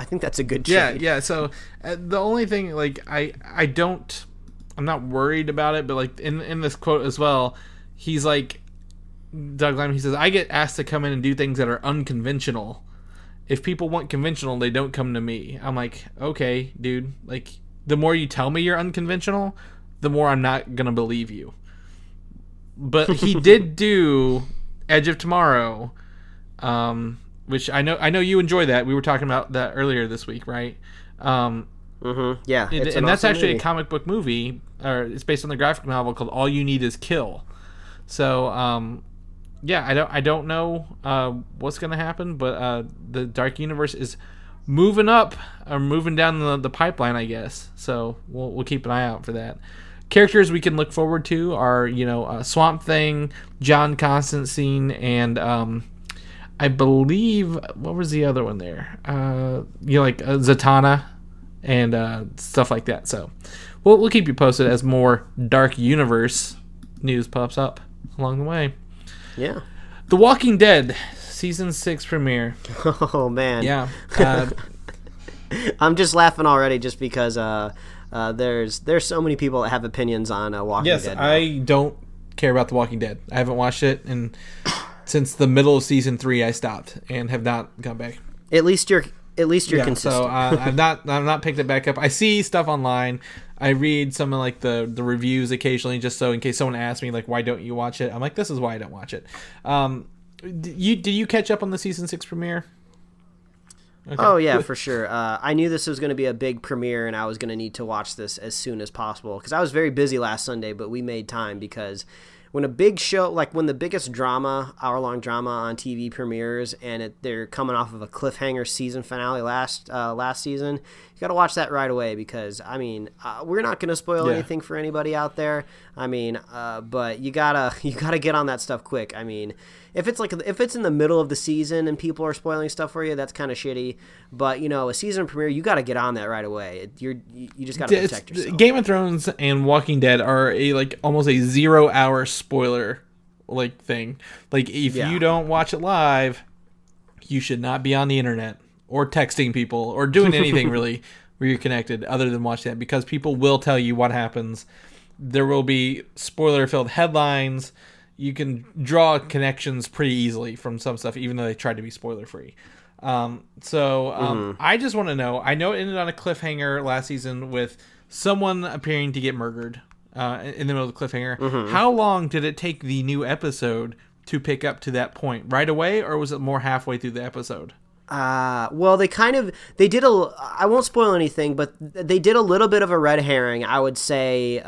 good trade. Yeah. So the only thing, like, I'm not worried about it, but like in this quote as well, he's like, Doug Liman, he says, I get asked to come in and do things that are unconventional. If people want conventional, they don't come to me. I'm like, okay, dude. Like, the more you tell me you're unconventional, the more I'm not going to believe you. But he did do Edge of Tomorrow, which I know you enjoy that. We were talking about that earlier this week, right? Yeah. And that's actually a comic book movie, or it's based on the graphic novel called All You Need Is Kill. So, yeah, I don't know what's going to happen, but the Dark Universe is moving up or moving down the pipeline, I guess. So we'll keep an eye out for that. Characters we can look forward to are, Swamp Thing, John Constantine, and I believe, what was the other one there? Zatanna and stuff like that. So we'll keep you posted as more Dark Universe news pops up along the way. Yeah. The Walking Dead season 6 premiere. Oh man. Yeah. I'm just laughing already just because there's so many people that have opinions on Walking Dead. Yes, I don't care about The Walking Dead. I haven't watched it, and since the middle of season 3 I stopped and have not gone back. At least you're consistent. So I've not picked it back up. I see stuff online. I read some of like the reviews occasionally, just so in case someone asks me like, why don't you watch it? I'm like, this is why I don't watch it. Did you catch up on the season 6 premiere? Okay. Oh yeah, for sure. I knew this was going to be a big premiere, and I was going to need to watch this as soon as possible because I was very busy last Sunday, but we made time because when a big show, like when the biggest drama, hour-long drama on TV premieres, and they're coming off of a cliffhanger season finale last season, you got to watch that right away because, I mean, we're not going to spoil anything for anybody out there. I mean, but you gotta get on that stuff quick. I mean, if it's in the middle of the season and people are spoiling stuff for you, that's kind of shitty. But a season premiere, you gotta get on that right away. You just gotta protect yourself. Game of Thrones and Walking Dead are almost a 0 hour spoiler thing. Like if you don't watch it live, you should not be on the internet or texting people or doing anything really where you're connected other than watch that, because people will tell you what happens. There will be spoiler-filled headlines. You can draw connections pretty easily from some stuff, even though they tried to be spoiler-free. I just want to know. I know it ended on a cliffhanger last season with someone appearing to get murdered in the middle of the cliffhanger. Mm-hmm. How long did it take the new episode to pick up to that point? Right away, or was it more halfway through the episode? I won't spoil anything, but they did a little bit of a red herring, I would say,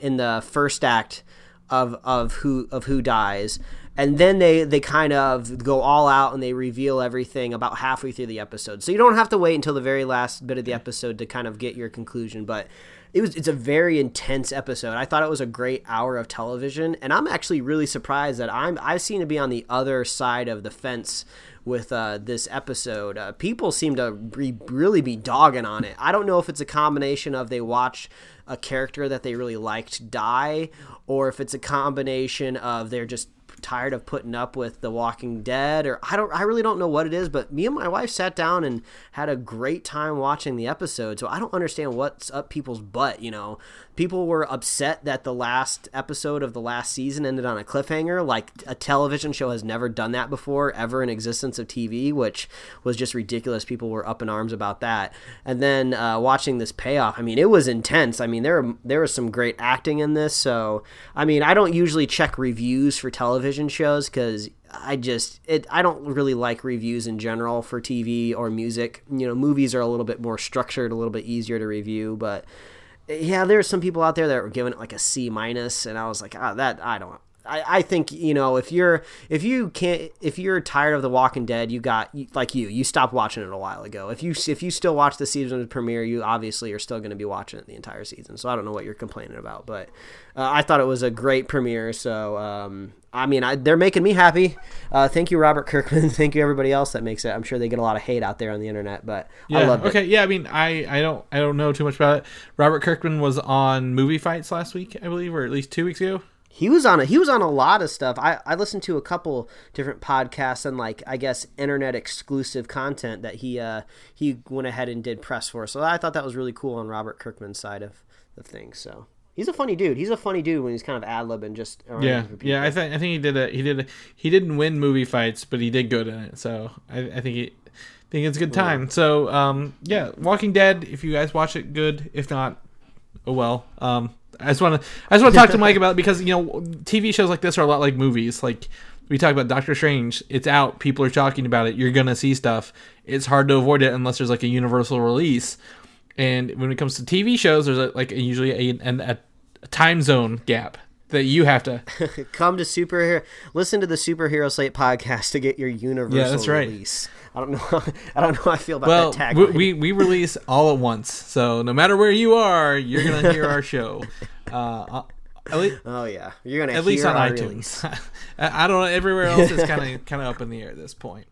in the first act of who dies. And then they kind of go all out and they reveal everything about halfway through the episode. So you don't have to wait until the very last bit of the episode to kind of get your conclusion, but it's a very intense episode. I thought it was a great hour of television, and I'm actually really surprised that I seem to be on the other side of the fence with this episode. People seem to really be dogging on it. I don't know if it's a combination of they watch a character that they really liked die, or if it's a combination of they're just tired of putting up with The Walking Dead, or I really don't know what it is, but me and my wife sat down and had a great time watching the episode. So I don't understand what's up people's butt, you know. People were upset that the last episode of the last season ended on a cliffhanger. Like, a television show has never done that before, ever in existence of TV, which was just ridiculous. People were up in arms about that. And then watching this payoff, I mean, it was intense. I mean, there was some great acting in this. So, I mean, I don't usually check reviews for television shows because I don't really like reviews in general for TV or music. You know, movies are a little bit more structured, a little bit easier to review, but yeah, there are some people out there that were giving it like a C-, and I was like, I think, you know, if you're tired of The Walking Dead, you stopped watching it a while ago. If you still watch the season premiere, you obviously are still going to be watching it the entire season. So I don't know what you're complaining about, but I thought it was a great premiere. So, I mean, they're making me happy. Thank you, Robert Kirkman. Thank you, everybody else that makes it. I'm sure they get a lot of hate out there on the internet, but yeah, I loved it. Okay, yeah, I mean, I don't know too much about it. Robert Kirkman was on Movie Fights last week, I believe, or at least 2 weeks ago. He was on a lot of stuff. I listened to a couple different podcasts and, like, I guess internet exclusive content that he went ahead and did press for. So I thought that was really cool on Robert Kirkman's side of the thing. So he's a funny dude. He's a funny dude when he's kind of ad-libbing just around. Yeah, yeah. I think he didn't win Movie Fights, but he did good in it. So I think it's a good time. So yeah, Walking Dead. If you guys watch it, good. If not, oh well. I just want to talk to Mike about it because, you know, TV shows like this are a lot like movies. Like, we talk about Doctor Strange. It's out. People are talking about it. You're going to see stuff. It's hard to avoid it unless there's like a universal release. And when it comes to TV shows, there's usually a time zone gap that you have to come to superhero. Listen to the Superhero Slate podcast to get your universal release. I don't know. I don't know how I feel about that tagline. We release all at once, so no matter where you are, you're gonna hear our show. You're gonna at least on iTunes. I don't know. Everywhere else is kind of up in the air at this point.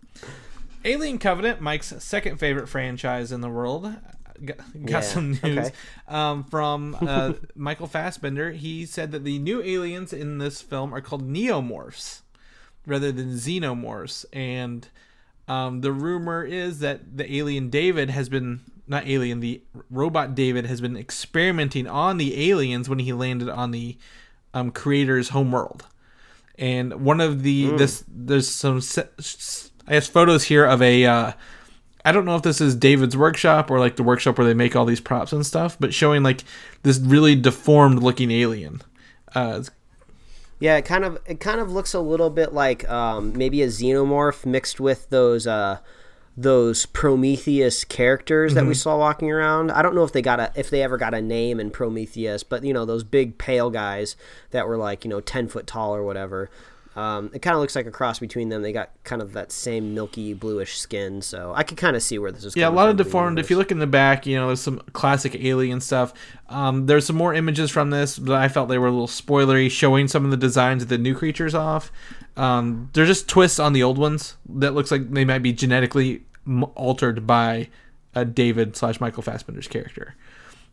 Alien Covenant, Mike's second favorite franchise in the world. Got some news from Michael Fassbender. He said that the new aliens in this film are called neomorphs rather than xenomorphs, and the rumor is that the robot David has been experimenting on the aliens when he landed on the creator's homeworld. And one of the there's some, I guess, photos here of a I don't know if this is David's workshop or like the workshop where they make all these props and stuff, but showing like this really deformed looking alien. Yeah, it kind of looks a little bit like maybe a xenomorph mixed with those Prometheus characters that we saw walking around. I don't know if they ever got a name in Prometheus, but you know, those big pale guys that were like, you know, 10 foot tall or whatever. It kind of looks like a cross between them. They got kind of that same milky bluish skin, so I could kind of see where this is coming from. Yeah, a lot of deformed. If you look in the back, you know, there's some classic alien stuff. There's some more images from this, but I felt they were a little spoilery, showing some of the designs of the new creatures off. They're just twists on the old ones that looks like they might be genetically altered by David / Michael Fassbender's character.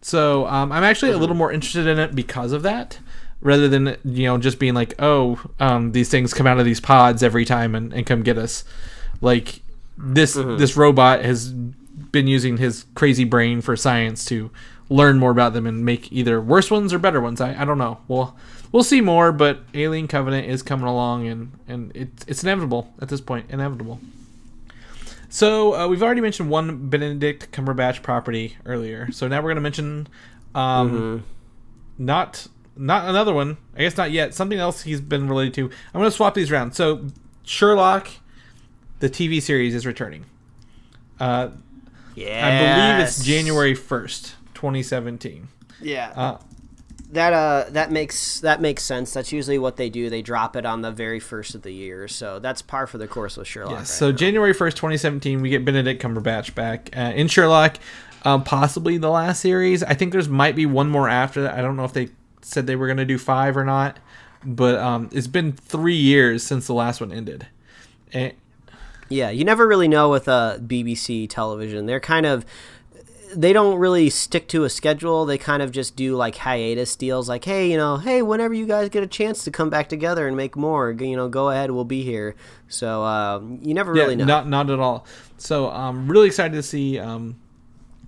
So I'm actually a little more interested in it because of that. Rather than, you know, just being like, these things come out of these pods every time and come get us. Like, this robot has been using his crazy brain for science to learn more about them and make either worse ones or better ones. I don't know. We'll see more, but Alien Covenant is coming along, and it's inevitable at this point. Inevitable. So we've already mentioned one Benedict Cumberbatch property earlier. So now we're going to mention not another one, I guess, not yet. Something else he's been related to. I'm going to swap these around. So Sherlock, the TV series, is returning. I believe it's January 1st, 2017. Yeah. That makes sense. That's usually what they do. They drop it on the very first of the year. So that's par for the course with Sherlock. Yes. Right, so now, January 1st, 2017, we get Benedict Cumberbatch back in Sherlock. Possibly the last series. I think there's might be one more after that. I don't know if they said they were going to do 5 or not, but it's been 3 years since the last one ended. And yeah, you never really know with BBC television. They're kind of they don't really stick to a schedule. They kind of just do like hiatus deals, like, hey, you know, hey, whenever you guys get a chance to come back together and make more, you know, go ahead, we'll be here. So you never really know. Not at all. So I'm really excited to see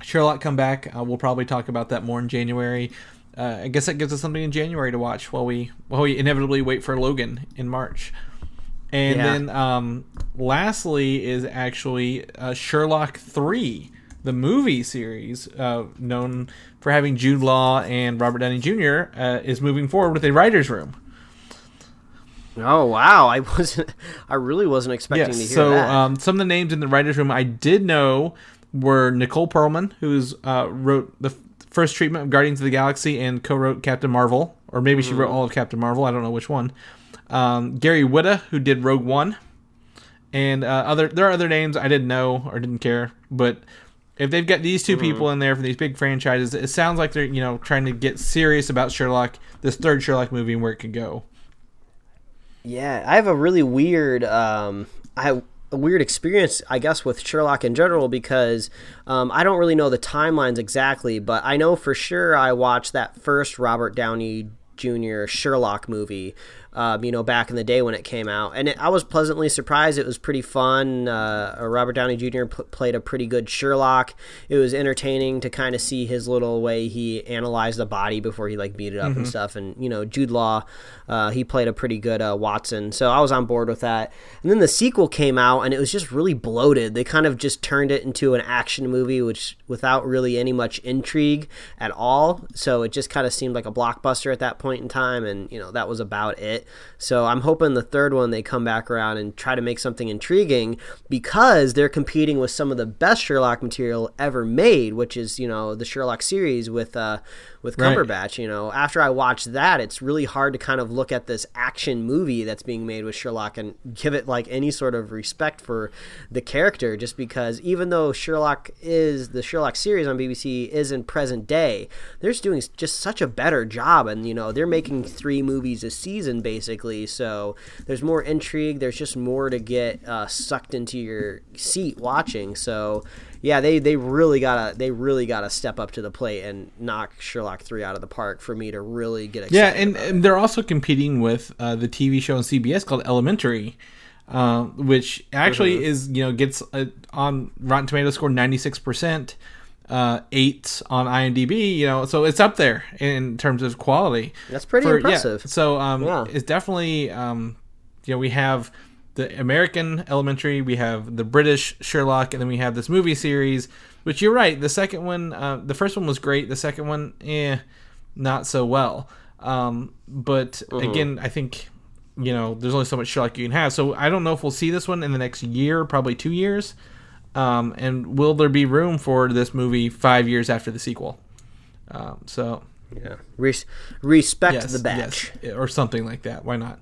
Sherlock come back. We'll probably talk about that more in January. I guess that gives us something in January to watch while we inevitably wait for Logan in March. And then lastly is actually Sherlock 3. The movie series, known for having Jude Law and Robert Downey Jr., is moving forward with a writer's room. Oh, wow. I really wasn't expecting to hear that. So some of the names in the writer's room I did know were Nicole Perlman, who wrote the first treatment of Guardians of the Galaxy and co-wrote Captain Marvel, or maybe she wrote all of Captain Marvel. I don't know which one. Gary Whitta, who did Rogue One. And there are other names I didn't know or didn't care, but... If they've got these two people in there from these big franchises, it sounds like they're, you know, trying to get serious about Sherlock, this third Sherlock movie, and where it could go. Yeah, I have a really weird, weird experience, I guess, with Sherlock in general, because I don't really know the timelines exactly, but I know for sure I watched that first Robert Downey Jr. Sherlock movie, you know, back in the day when it came out, and I was pleasantly surprised. It was pretty fun. Robert Downey Jr. played a pretty good Sherlock. It was entertaining to kind of see his little way he analyzed the body before he like beat it up and stuff. And you know, Jude Law, he played a pretty good Watson, so I was on board with that. And then the sequel came out, and it was just really bloated. They kind of just turned it into an action movie, which without really any much intrigue at all. So it just kind of seemed like a blockbuster at that point in time, and you know, that was about it. So I'm hoping the third one they come back around and try to make something intriguing, because they're competing with some of the best Sherlock material ever made, which is, you know, the Sherlock series with Cumberbatch. Right. You know, after I watched that, it's really hard to kind of look at this action movie that's being made with Sherlock and give it like any sort of respect for the character, just because even though the Sherlock series on BBC is in present day, they're doing just such a better job, and you know, they're making 3 movies a season basically, so there's more intrigue, there's just more to get sucked into your seat watching. So yeah, they really gotta step up to the plate and knock Sherlock 3 out of the park for me to really get excited. Yeah, and they're also competing with the TV show on CBS called Elementary, which actually is, you know, gets on Rotten Tomatoes score 96%, 8 on IMDb. You know, so it's up there in terms of quality. That's pretty impressive. Yeah, so it's definitely you know, we have the American Elementary, we have the British Sherlock, and then we have this movie series, which you're right, the second one, the first one was great, the second one, not so well. But again, I think, you know, there's only so much Sherlock you can have, so I don't know if we'll see this one in the next year, probably 2 years. And will there be room for this movie 5 years after the sequel? So yeah, respect the batch. Yes, or something like that, why not?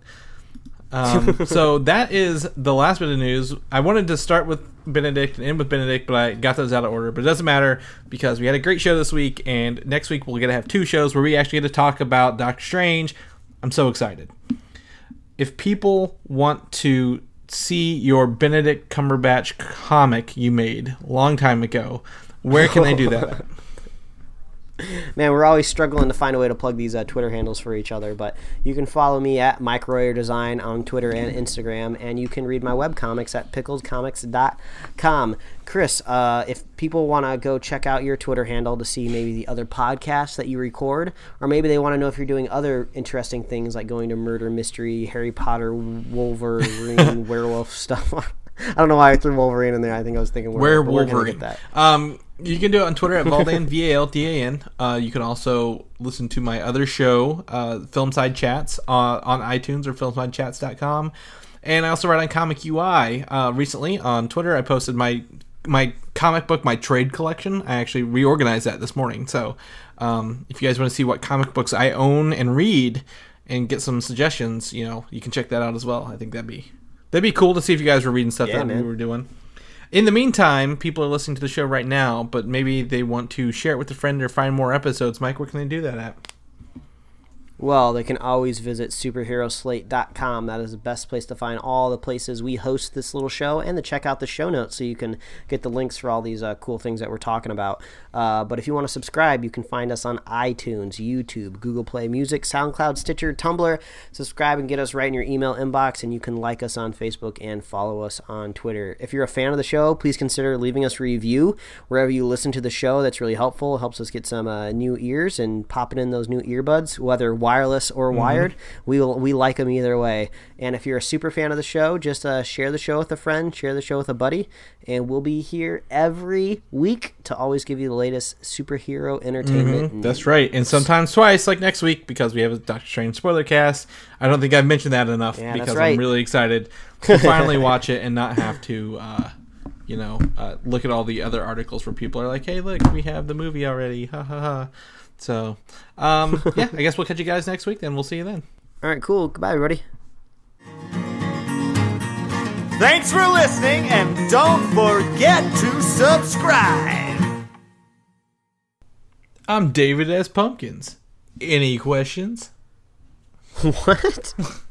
So that is the last bit of news. I wanted to start with Benedict and end with Benedict, but I got those out of order. But it doesn't matter, because we had a great show this week, and next week we're going to have 2 shows where we actually get to talk about Doctor Strange. I'm so excited. If people want to see your Benedict Cumberbatch comic you made a long time ago, where can they do that at? Man, we're always struggling to find a way to plug these Twitter handles for each other, but you can follow me at Mike Royer Design on Twitter and Instagram, and you can read my webcomics at pickledcomics.com. Chris, if people want to go check out your Twitter handle to see maybe the other podcasts that you record, or maybe they want to know if you're doing other interesting things like going to murder mystery, Harry Potter, Wolverine, werewolf stuff. I don't know why I threw Wolverine in there. I think I was thinking werewolf. Wolverine. That. You can do it on Twitter at Valdan, V-A-L-D-A-N. You can also listen to my other show, Filmside Chats, on iTunes or filmsidechats.com. And I also write on Comic UI. Recently on Twitter, I posted my comic book, my trade collection. I actually reorganized that this morning. So if you guys want to see what comic books I own and read and get some suggestions, you know, you can check that out as well. I think that'd be cool to see if you guys were reading stuff we were doing. In the meantime, people are listening to the show right now, but maybe they want to share it with a friend or find more episodes. Mike, where can they do that at? Well, they can always visit superheroslate.com. That is the best place to find all the places we host this little show and to check out the show notes so you can get the links for all these cool things that we're talking about. But if you want to subscribe, you can find us on iTunes, YouTube, Google Play Music, SoundCloud, Stitcher, Tumblr. Subscribe and get us right in your email inbox, and you can like us on Facebook and follow us on Twitter. If you're a fan of the show, please consider leaving us a review wherever you listen to the show. That's really helpful. It helps us get some new ears and popping in those new earbuds, whether wireless or wired. We like them either way. And if you're a super fan of the show, just share the show with a friend, share the show with a buddy, and we'll be here every week to always give you the latest superhero entertainment. That's right. And sometimes twice, like next week, because we have a Doctor Strange spoiler cast. I don't think I've mentioned that enough, because I'm really excited to finally watch it and not have to look at all the other articles where people are like, hey, look, we have the movie already, ha ha ha. So, I guess we'll catch you guys next week, then. We'll see you then. All right, cool. Goodbye, everybody. Thanks for listening, and don't forget to subscribe. I'm David S. Pumpkins. Any questions? What?